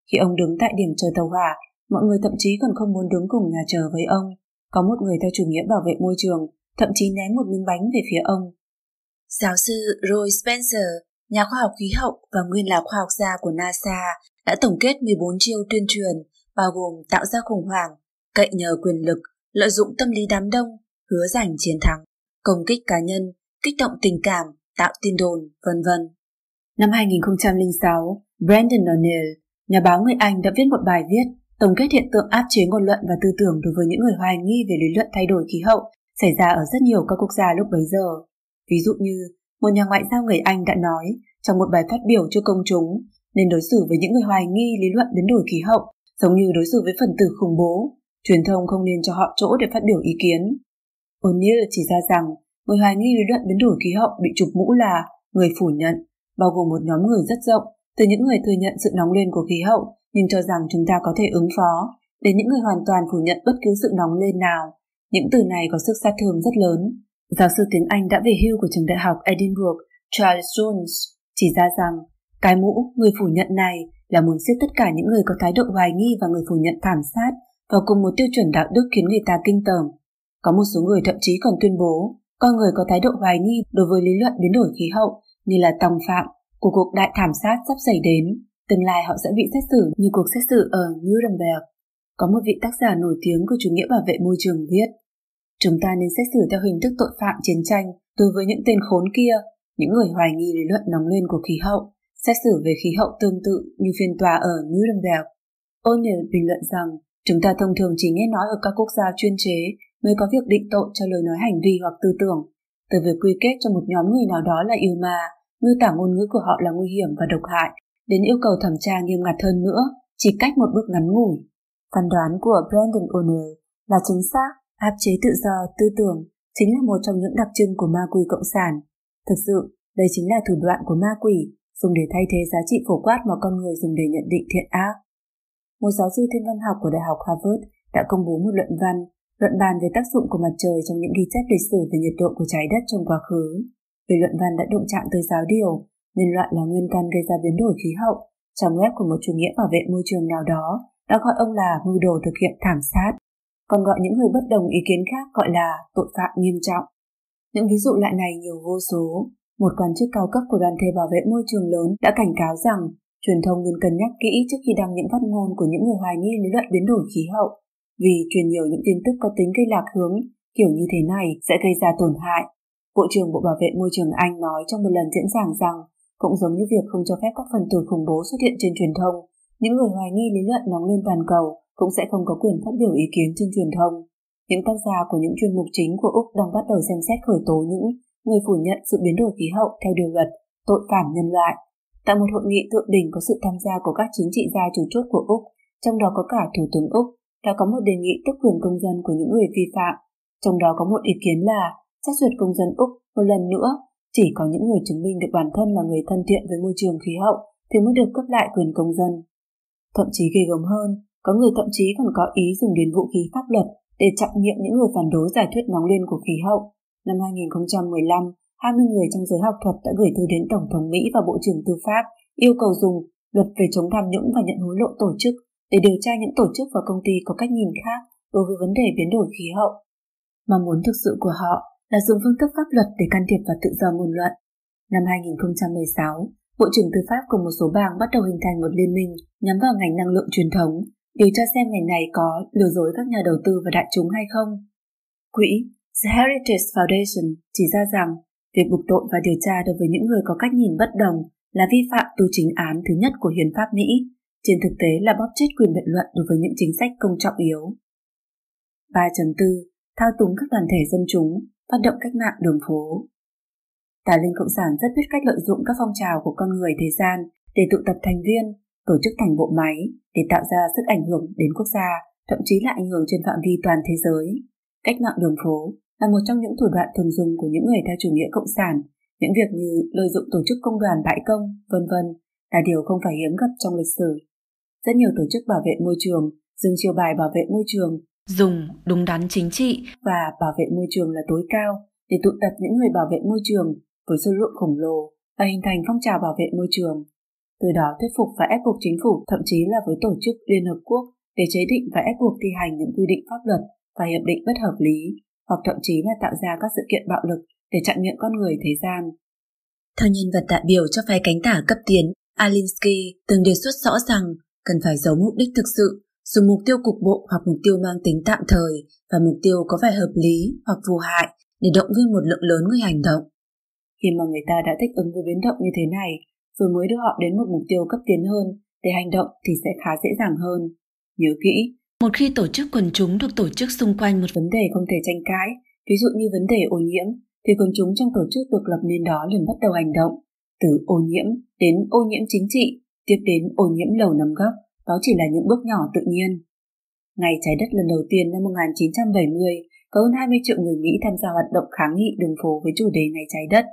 Khi ông đứng tại điểm chờ tàu hỏa, Mọi người thậm chí còn không muốn đứng cùng nhà chờ với ông. Có một người theo chủ nghĩa bảo vệ môi trường thậm chí ném một miếng bánh về phía ông. Giáo sư Roy Spencer, nhà khoa học khí hậu và nguyên là khoa học gia của NASA, đã tổng kết mười bốn chiêu tuyên truyền, bao gồm tạo ra khủng hoảng, cậy nhờ quyền lực, lợi dụng tâm lý đám đông, hứa giành chiến thắng, công kích cá nhân, kích động tình cảm, tạo tin đồn, vân vân. Năm hai nghìn không trăm lẻ sáu, Brandon O'Neill, nhà báo người Anh đã viết một bài viết tổng kết hiện tượng áp chế ngôn luận và tư tưởng đối với những người hoài nghi về lý luận thay đổi khí hậu xảy ra ở rất nhiều các quốc gia lúc bấy giờ. Ví dụ như, một nhà ngoại giao người Anh đã nói trong một bài phát biểu cho công chúng nên đối xử với những người hoài nghi lý luận biến đổi khí hậu giống như đối xử với phần tử khủng bố, truyền thông không nên cho họ chỗ để phát biểu ý kiến. O'Neill chỉ ra rằng người hoài nghi lý luận biến đổi khí hậu bị chụp mũ là người phủ nhận, bao gồm một nhóm người rất rộng, từ những người thừa nhận sự nóng lên của khí hậu nhưng cho rằng chúng ta có thể ứng phó, đến những người hoàn toàn phủ nhận bất cứ sự nóng lên nào. Những từ này có sức sát thương rất lớn. Giáo sư tiếng Anh đã về hưu của trường đại học Edinburgh, Charles Jones, chỉ ra rằng cái mũ người phủ nhận này là muốn siết tất cả những người có thái độ hoài nghi và người phủ nhận thảm sát vào cùng một tiêu chuẩn đạo đức khiến người ta kinh tởm. Có một số người thậm chí còn tuyên bố coi người có thái độ hoài nghi đối với lý luận biến đổi khí hậu như là tòng phạm của cuộc đại thảm sát sắp xảy đến, tương lai họ sẽ bị xét xử như cuộc xét xử ở Nuremberg. Có một vị tác giả nổi tiếng của chủ nghĩa bảo vệ môi trường viết: chúng ta nên xét xử theo hình thức tội phạm chiến tranh đối với những tên khốn kia, những người hoài nghi lý luận nóng lên của khí hậu, xét xử về khí hậu tương tự như phiên tòa ở Nuremberg. O'Neill bình luận rằng chúng ta thông thường chỉ nghe nói ở các quốc gia chuyên chế mới có việc định tội cho lời nói, hành vi hoặc tư tưởng. Từ việc quy kết cho một nhóm người nào đó là yêu ma, miêu tả ngôn ngữ của họ là nguy hiểm và độc hại, đến yêu cầu thẩm tra nghiêm ngặt hơn nữa, chỉ cách một bước ngắn ngủi. Phán đoán của Brandon O'Neill là chính xác. Áp chế tự do tư tưởng chính là một trong những đặc trưng của ma quỷ cộng sản. Thực sự, đây chính là thủ đoạn của ma quỷ, dùng để thay thế giá trị phổ quát mà con người dùng để nhận định thiện ác. Một giáo sư thiên văn học của Đại học Harvard đã công bố một luận văn, luận bàn về tác dụng của mặt trời trong những ghi chép lịch sử về nhiệt độ của trái đất trong quá khứ. Về luận văn đã động chạm tới giáo điều, nhân loại là nguyên căn gây ra biến đổi khí hậu, trong web của một chủ nghĩa bảo vệ môi trường nào đó đã gọi ông là mưu đồ thực hiện thảm sát, còn gọi những người bất đồng ý kiến khác gọi là tội phạm nghiêm trọng. Những ví dụ loại này nhiều vô số. Một quan chức cao cấp của đoàn thể bảo vệ môi trường lớn đã cảnh cáo rằng truyền thông nên cân nhắc kỹ trước khi đăng những phát ngôn của những người hoài nghi lý luận biến đổi khí hậu, vì truyền nhiều những tin tức có tính gây lạc hướng kiểu như thế này sẽ gây ra tổn hại. Bộ trưởng Bộ Bảo vệ Môi trường Anh nói trong một lần diễn giảng rằng cũng giống như việc không cho phép các phần tử khủng bố xuất hiện trên truyền thông, những người hoài nghi lý luận nóng lên toàn cầu cũng sẽ không có quyền phát biểu ý kiến trên truyền thông. Những tác giả của những chuyên mục chính của Úc đang bắt đầu xem xét khởi tố những người phủ nhận sự biến đổi khí hậu theo điều luật tội phạm nhân loại. Tại một hội nghị thượng đỉnh có sự tham gia của các chính trị gia chủ chốt của Úc, trong đó có cả Thủ tướng Úc, đã có một đề nghị tước quyền công dân của những người vi phạm. Trong đó có một ý kiến là xét duyệt công dân Úc một lần nữa, chỉ có những người chứng minh được bản thân là người thân thiện với môi trường khí hậu thì mới được cấp lại quyền công dân. Thậm chí ghê gớm hơn, có người thậm chí còn có ý dùng đến vũ khí pháp luật để trắc nghiệm những người phản đối giải thuyết nóng lên của khí hậu. Năm hai nghìn không trăm mười lăm, hai mươi người trong giới học thuật đã gửi thư đến Tổng thống Mỹ và Bộ trưởng Tư pháp yêu cầu dùng luật về chống tham nhũng và nhận hối lộ tổ chức để điều tra những tổ chức và công ty có cách nhìn khác đối với vấn đề biến đổi khí hậu. Mà muốn thực sự của họ là dùng phương thức pháp luật để can thiệp vào tự do ngôn luận. Năm hai nghìn không trăm mười sáu, Bộ trưởng Tư pháp cùng một số bang bắt đầu hình thành một liên minh nhắm vào ngành năng lượng truyền thống, điều tra xem ngành này có lừa dối các nhà đầu tư và đại chúng hay không. Quỹ The Heritage Foundation chỉ ra rằng việc buộc tội và điều tra đối với những người có cách nhìn bất đồng là vi phạm tu chính án thứ nhất của Hiến pháp Mỹ, trên thực tế là bóp chết quyền biện luận đối với những chính sách công trọng yếu. ba chấm bốn Thao túng các đoàn thể dân chúng, phát động cách mạng đường phố. Tà linh cộng sản rất biết cách lợi dụng các phong trào của con người thế gian để tụ tập thành viên, tổ chức thành bộ máy để tạo ra sức ảnh hưởng đến quốc gia, thậm chí là ảnh hưởng trên phạm vi toàn thế giới. Cách mạng đường phố là một trong những thủ đoạn thường dùng của những người theo chủ nghĩa cộng sản. Những việc như lợi dụng tổ chức công đoàn bãi công, vân vân là điều không phải hiếm gặp trong lịch sử. Rất nhiều tổ chức bảo vệ môi trường dùng chiêu bài bảo vệ môi trường, dùng đúng đắn chính trị và bảo vệ môi trường là tối cao để tụ tập những người bảo vệ môi trường với số lượng khổng lồ và hình thành phong trào bảo vệ môi trường. Từ đó thuyết phục và ép buộc chính phủ, thậm chí là với tổ chức Liên Hợp Quốc để chế định và ép buộc thi hành những quy định pháp luật và hiệp định bất hợp lý, hoặc thậm chí là tạo ra các sự kiện bạo lực để chặn miệng con người thế gian. Theo nhân vật đại biểu cho phe cánh tả cấp tiến, Alinsky từng đề xuất rõ rằng cần phải giấu mục đích thực sự, dù mục tiêu cục bộ hoặc mục tiêu mang tính tạm thời và mục tiêu có vẻ hợp lý hoặc vô hại để động viên một lượng lớn người hành động. Khi mà người ta đã thích ứng với biến động như thế này, rồi mới đưa họ đến một mục tiêu cấp tiến hơn để hành động thì sẽ khá dễ dàng hơn. Nhớ kỹ, một khi tổ chức quần chúng được tổ chức xung quanh một vấn đề không thể tranh cãi, ví dụ như vấn đề ô nhiễm, thì quần chúng trong tổ chức được lập nên đó liền bắt đầu hành động. Từ ô nhiễm đến ô nhiễm chính trị, tiếp đến ô nhiễm lầu năm góc, đó chỉ là những bước nhỏ tự nhiên. Ngày trái đất lần đầu tiên năm một nghìn chín trăm bảy mươi, có hơn hai mươi triệu người Mỹ tham gia hoạt động kháng nghị đường phố với chủ đề Ngày trái đất,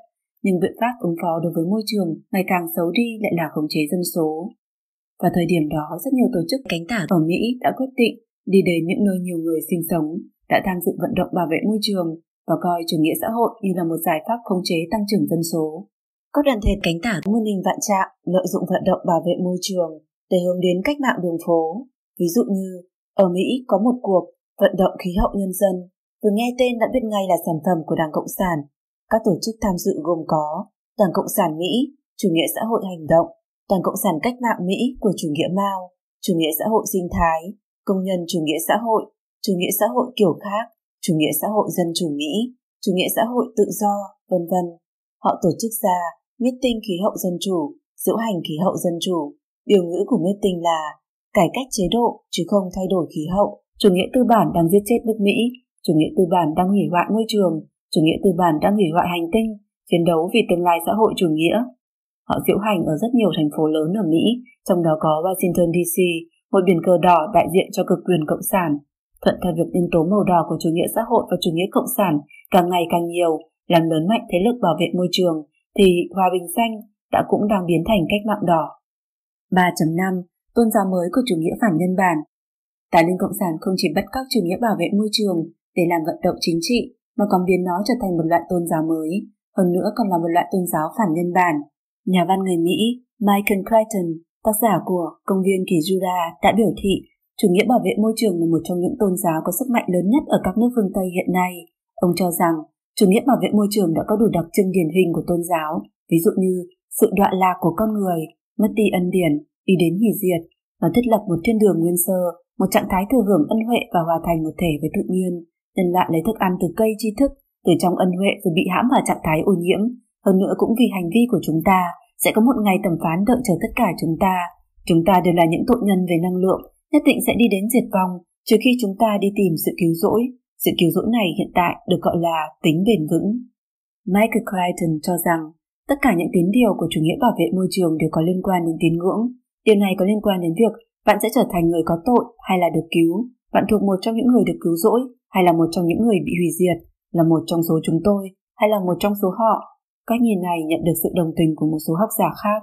nhưng biện pháp ứng phó đối với môi trường ngày càng xấu đi lại là khống chế dân số. Và thời điểm đó, rất nhiều tổ chức cánh tả ở Mỹ đã quyết định đi đến những nơi nhiều người sinh sống, đã tham dự vận động bảo vệ môi trường và coi chủ nghĩa xã hội như là một giải pháp khống chế tăng trưởng dân số. Các đoàn thể cánh tả muôn hình vạn trạng lợi dụng vận động bảo vệ môi trường để hướng đến cách mạng đường phố. Ví dụ như, ở Mỹ có một cuộc vận động khí hậu nhân dân, vừa nghe tên đã biết ngay là sản phẩm của Đảng Cộng sản. Các tổ chức tham dự gồm có Đảng Cộng sản Mỹ, Chủ nghĩa xã hội hành động, Đảng Cộng sản cách mạng Mỹ của chủ nghĩa Mao, Chủ nghĩa xã hội sinh thái, Công nhân chủ nghĩa xã hội, Chủ nghĩa xã hội kiểu khác, Chủ nghĩa xã hội dân chủ Mỹ, Chủ nghĩa xã hội tự do, vân vân. Họ tổ chức ra meeting khí hậu dân chủ, diễu hành khí hậu dân chủ. Biểu ngữ của meeting là cải cách chế độ chứ không thay đổi khí hậu, chủ nghĩa tư bản đang giết chết nước Mỹ, chủ nghĩa tư bản đang hủy hoại môi trường, chủ nghĩa tư bản đang hủy hoại hành tinh, chiến đấu vì tương lai xã hội chủ nghĩa. Họ diễu hành ở rất nhiều thành phố lớn ở Mỹ, trong đó có Washington đê xê, một biển cờ đỏ đại diện cho cực quyền cộng sản. Thuận theo việc nhân tố màu đỏ của chủ nghĩa xã hội và chủ nghĩa cộng sản càng ngày càng nhiều, làm lớn mạnh thế lực bảo vệ môi trường, thì hòa bình xanh đã cũng đang biến thành cách mạng đỏ. ba chấm năm. Tôn giáo mới của chủ nghĩa phản nhân bản. Tà linh cộng sản không chỉ bắt cóc chủ nghĩa bảo vệ môi trường để làm vận động chính trị, mà còn biến nó trở thành một loại tôn giáo mới, hơn nữa còn là một loại tôn giáo phản nhân bản. Nhà văn người Mỹ Michael Crichton, tác giả của Công viên Kỳ Jura, đã biểu thị chủ nghĩa bảo vệ môi trường là một trong những tôn giáo có sức mạnh lớn nhất ở các nước phương Tây hiện nay. Ông cho rằng chủ nghĩa bảo vệ môi trường đã có đủ đặc trưng điển hình của tôn giáo, ví dụ như sự đọa lạc của con người, mất đi ân điển, đi đến hủy diệt, và thiết lập một thiên đường nguyên sơ, một trạng thái thừa hưởng ân huệ và hòa thành một thể với tự nhiên. Nhân loại lấy thức ăn từ cây tri thức, từ trong ân huệ rồi bị hãm vào trạng thái ô nhiễm. Hơn nữa cũng vì hành vi của chúng ta sẽ có một ngày thẩm phán đợi chờ tất cả chúng ta. Chúng ta đều là những tội nhân về năng lượng, nhất định sẽ đi đến diệt vong, trừ khi chúng ta đi tìm sự cứu rỗi. Sự cứu rỗi này hiện tại được gọi là tính bền vững. Michael Crichton cho rằng tất cả những tín điều của chủ nghĩa bảo vệ môi trường đều có liên quan đến tín ngưỡng. Điều này có liên quan đến việc bạn sẽ trở thành người có tội hay là được cứu, bạn thuộc một trong những người được cứu rỗi hay là một trong những người bị hủy diệt, là một trong số chúng tôi hay là một trong số họ. Cách nhìn này nhận được sự đồng tình của một số học giả khác.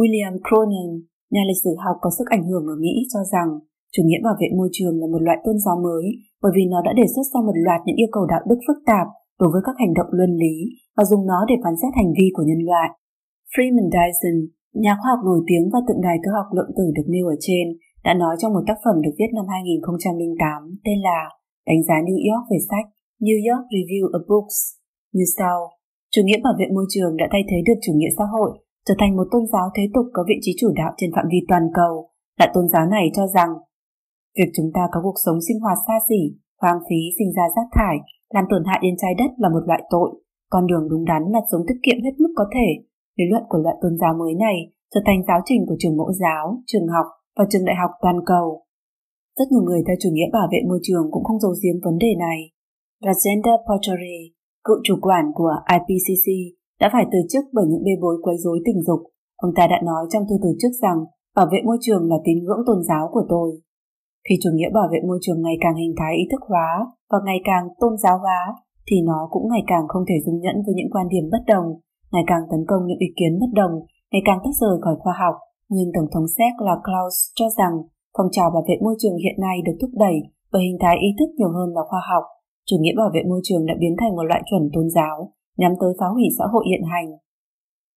William Cronin, nhà lịch sử học có sức ảnh hưởng ở Mỹ, cho rằng chủ nghĩa bảo vệ môi trường là một loại tôn giáo mới bởi vì nó đã đề xuất ra một loạt những yêu cầu đạo đức phức tạp đối với các hành động luân lý và dùng nó để phán xét hành vi của nhân loại. Freeman Dyson, nhà khoa học nổi tiếng và tượng đài cơ học lượng tử được nêu ở trên, đã nói trong một tác phẩm được viết năm hai nghìn không trăm lẻ tám tên là Đánh giá New York về sách New York Review of Books như sau: chủ nghĩa bảo vệ môi trường đã thay thế được chủ nghĩa xã hội, trở thành một tôn giáo thế tục có vị trí chủ đạo trên phạm vi toàn cầu. Loại tôn giáo này cho rằng việc chúng ta có cuộc sống sinh hoạt xa xỉ, hoang phí, sinh ra rác thải, làm tổn hại đến trái đất là một loại tội. Con đường đúng đắn là sống tiết kiệm hết mức có thể. Lý luận của loại tôn giáo mới này trở thành giáo trình của trường mẫu giáo, trường học và trường đại học toàn cầu. Rất nhiều người theo chủ nghĩa bảo vệ môi trường cũng không giấu giếm vấn đề này. Rajendra Pachauri, cựu chủ quản của i pê xê xê, đã phải từ chức bởi những bê bối quấy rối tình dục. Ông ta đã nói trong thư từ chức rằng bảo vệ môi trường là tín ngưỡng tôn giáo của tôi. Khi chủ nghĩa bảo vệ môi trường ngày càng hình thái ý thức hóa và ngày càng tôn giáo hóa, thì nó cũng ngày càng không thể dung nhẫn với những quan điểm bất đồng, ngày càng tấn công những ý kiến bất đồng, ngày càng tách rời khỏi khoa học. Nguyên Tổng thống Séc là Klaus cho rằng phong trào bảo vệ môi trường hiện nay được thúc đẩy bởi hình thái ý thức nhiều hơn là khoa học. Chủ nghĩa bảo vệ môi trường đã biến thành một loại chuẩn tôn giáo, nhắm tới phá hủy xã hội hiện hành.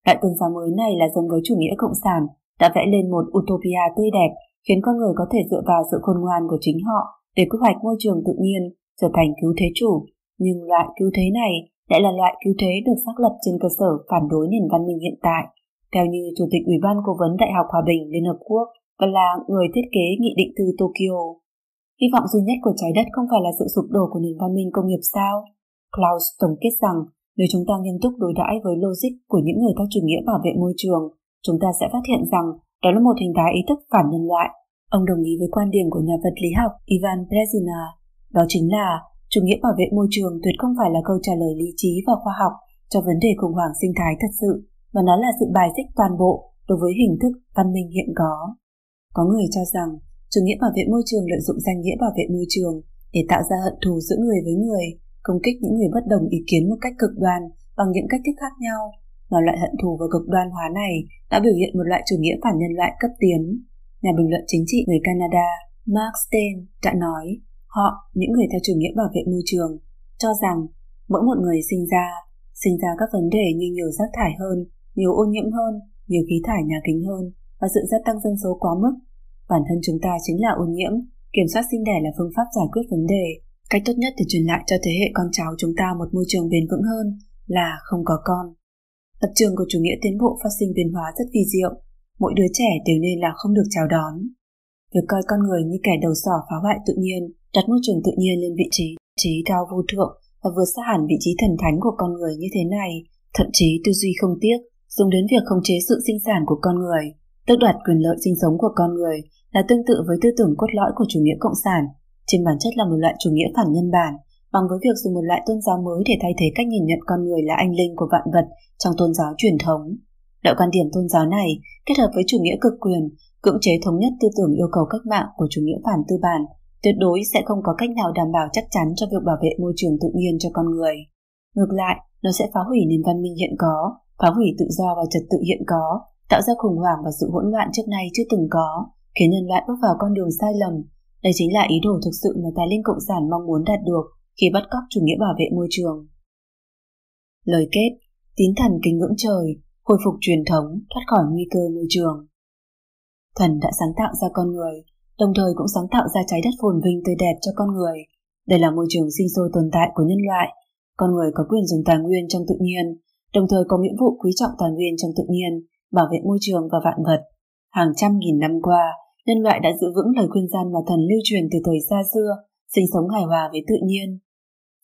Loại tôn giáo mới này là giống với chủ nghĩa cộng sản, đã vẽ lên một utopia tươi đẹp, khiến con người có thể dựa vào sự khôn ngoan của chính họ để quy hoạch môi trường tự nhiên trở thành cứu thế chủ. Nhưng loại cứu thế này lại là loại cứu thế được xác lập trên cơ sở phản đối nền văn minh hiện tại. Theo như Chủ tịch Ủy ban Cố vấn Đại học Hòa bình Liên Hợp Quốc và là người thiết kế Nghị định thư Tokyo, hy vọng duy nhất của trái đất không phải là sự sụp đổ của nền văn minh công nghiệp sao? Klaus tổng kết rằng nếu chúng ta nghiêm túc đối đãi với logic của những người theo chủ nghĩa bảo vệ môi trường, chúng ta sẽ phát hiện rằng đó là một hình thái ý thức phản nhân loại. Ông đồng ý với quan điểm của nhà vật lý học Ivan Brezina, đó chính là chủ nghĩa bảo vệ môi trường tuyệt không phải là câu trả lời lý trí và khoa học cho vấn đề khủng hoảng sinh thái thật sự, mà nó là sự bài xích toàn bộ đối với hình thức văn minh hiện có. Có người cho rằng chủ nghĩa bảo vệ môi trường lợi dụng danh nghĩa bảo vệ môi trường để tạo ra hận thù giữa người với người, công kích những người bất đồng ý kiến một cách cực đoan bằng những cách thức khác nhau. Mà loại hận thù và cực đoan hóa này đã biểu hiện một loại chủ nghĩa phản nhân loại cấp tiến. Nhà bình luận chính trị người Canada Mark Stein đã nói, họ, những người theo chủ nghĩa bảo vệ môi trường, cho rằng mỗi một người sinh ra, sinh ra các vấn đề như nhiều rác thải hơn, nhiều ô nhiễm hơn, nhiều khí thải nhà kính hơn và sự gia tăng dân số quá mức. Bản thân chúng ta chính là ô nhiễm, kiểm soát sinh đẻ là phương pháp giải quyết vấn đề. Cách tốt nhất để truyền lại cho thế hệ con cháu chúng ta một môi trường bền vững hơn là không có con. Lập trường của chủ nghĩa tiến bộ phát sinh biến hóa rất vi diệu, mỗi đứa trẻ đều nên là không được chào đón. Việc coi con người như kẻ đầu sỏ phá hoại tự nhiên, đặt môi trường tự nhiên lên vị trí trí cao vô thượng và vượt xa hẳn vị trí thần thánh của con người như thế này, thậm chí tư duy không tiếc dùng đến việc khống chế sự sinh sản của con người, tước đoạt quyền lợi sinh sống của con người là tương tự với tư tưởng cốt lõi của chủ nghĩa cộng sản, trên bản chất là một loại chủ nghĩa phản nhân bản, bằng với việc dùng một loại tôn giáo mới để thay thế cách nhìn nhận con người là anh linh của vạn vật trong tôn giáo truyền thống. Đạo quan điểm tôn giáo này kết hợp với chủ nghĩa cực quyền, cưỡng chế thống nhất tư tưởng yêu cầu cách mạng của chủ nghĩa phản tư bản, tuyệt đối sẽ không có cách nào đảm bảo chắc chắn cho việc bảo vệ môi trường tự nhiên cho con người. Ngược lại, nó sẽ phá hủy nền văn minh hiện có, phá hủy tự do và trật tự hiện có, tạo ra khủng hoảng và sự hỗn loạn trước nay chưa từng có, khiến nhân loại bước vào con đường sai lầm. Đây chính là ý đồ thực sự mà tài linh cộng sản mong muốn đạt được khi bắt cóc chủ nghĩa bảo vệ môi trường. Lời kết, tín thần kính ngưỡng trời, khôi phục truyền thống, thoát khỏi nguy cơ môi trường. Thần đã sáng tạo ra con người, đồng thời cũng sáng tạo ra trái đất phồn vinh tươi đẹp cho con người. Đây là môi trường sinh sôi tồn tại của nhân loại. Con người có quyền dùng tài nguyên trong tự nhiên, đồng thời có nghĩa vụ quý trọng tài nguyên trong tự nhiên, bảo vệ môi trường và vạn vật. Hàng trăm nghìn năm qua, nhân loại đã giữ vững lời khuyên gian mà thần lưu truyền từ thời xa xưa, sinh sống hài hòa với tự nhiên.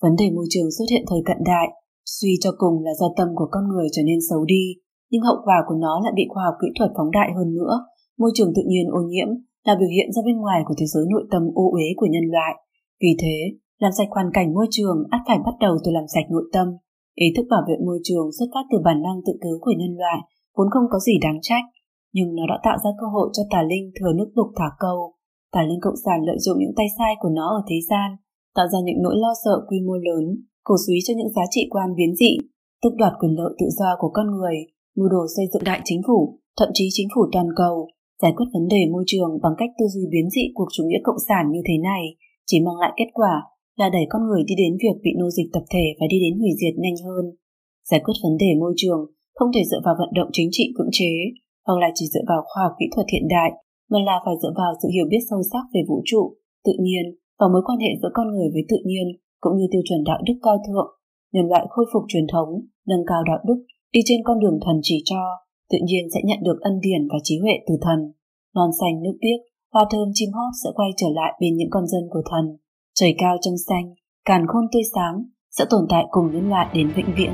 Vấn đề môi trường xuất hiện thời cận đại, suy cho cùng là do tâm của con người trở nên xấu đi, nhưng hậu quả của nó lại bị khoa học kỹ thuật phóng đại hơn nữa. Môi trường tự nhiên ô nhiễm là biểu hiện ra bên ngoài của thế giới nội tâm ô uế của nhân loại. Vì thế, làm sạch hoàn cảnh môi trường ắt phải bắt đầu từ làm sạch nội tâm. Ý thức bảo vệ môi trường xuất phát từ bản năng tự cứu của nhân loại, vốn không có gì đáng trách, nhưng nó đã tạo ra cơ hội cho tà linh thừa nước đục thả câu. Tà linh cộng sản lợi dụng những tay sai của nó ở thế gian, tạo ra những nỗi lo sợ quy mô lớn, cổ suý cho những giá trị quan biến dị, tước đoạt quyền lợi tự do của con người, mưu đồ xây dựng đại chính phủ, thậm chí chính phủ toàn cầu. Giải quyết vấn đề môi trường bằng cách tư duy biến dị của chủ nghĩa cộng sản như thế này chỉ mang lại kết quả là đẩy con người đi đến việc bị nô dịch tập thể và đi đến hủy diệt nhanh hơn. Giải quyết vấn đề môi trường không thể dựa vào vận động chính trị cưỡng chế, hoặc là chỉ dựa vào khoa học kỹ thuật hiện đại, mà là phải dựa vào sự hiểu biết sâu sắc về vũ trụ, tự nhiên và mối quan hệ giữa con người với tự nhiên, cũng như tiêu chuẩn đạo đức cao thượng. Nhân loại khôi phục truyền thống, nâng cao đạo đức, đi trên con đường thần chỉ cho, tự nhiên sẽ nhận được ân điển và trí huệ từ thần. Non xanh nước biếc, hoa thơm chim hót sẽ quay trở lại bên những con dân của thần. Trời cao trong xanh, càn khôn tươi sáng sẽ tồn tại cùng nhân loại đến vĩnh viễn.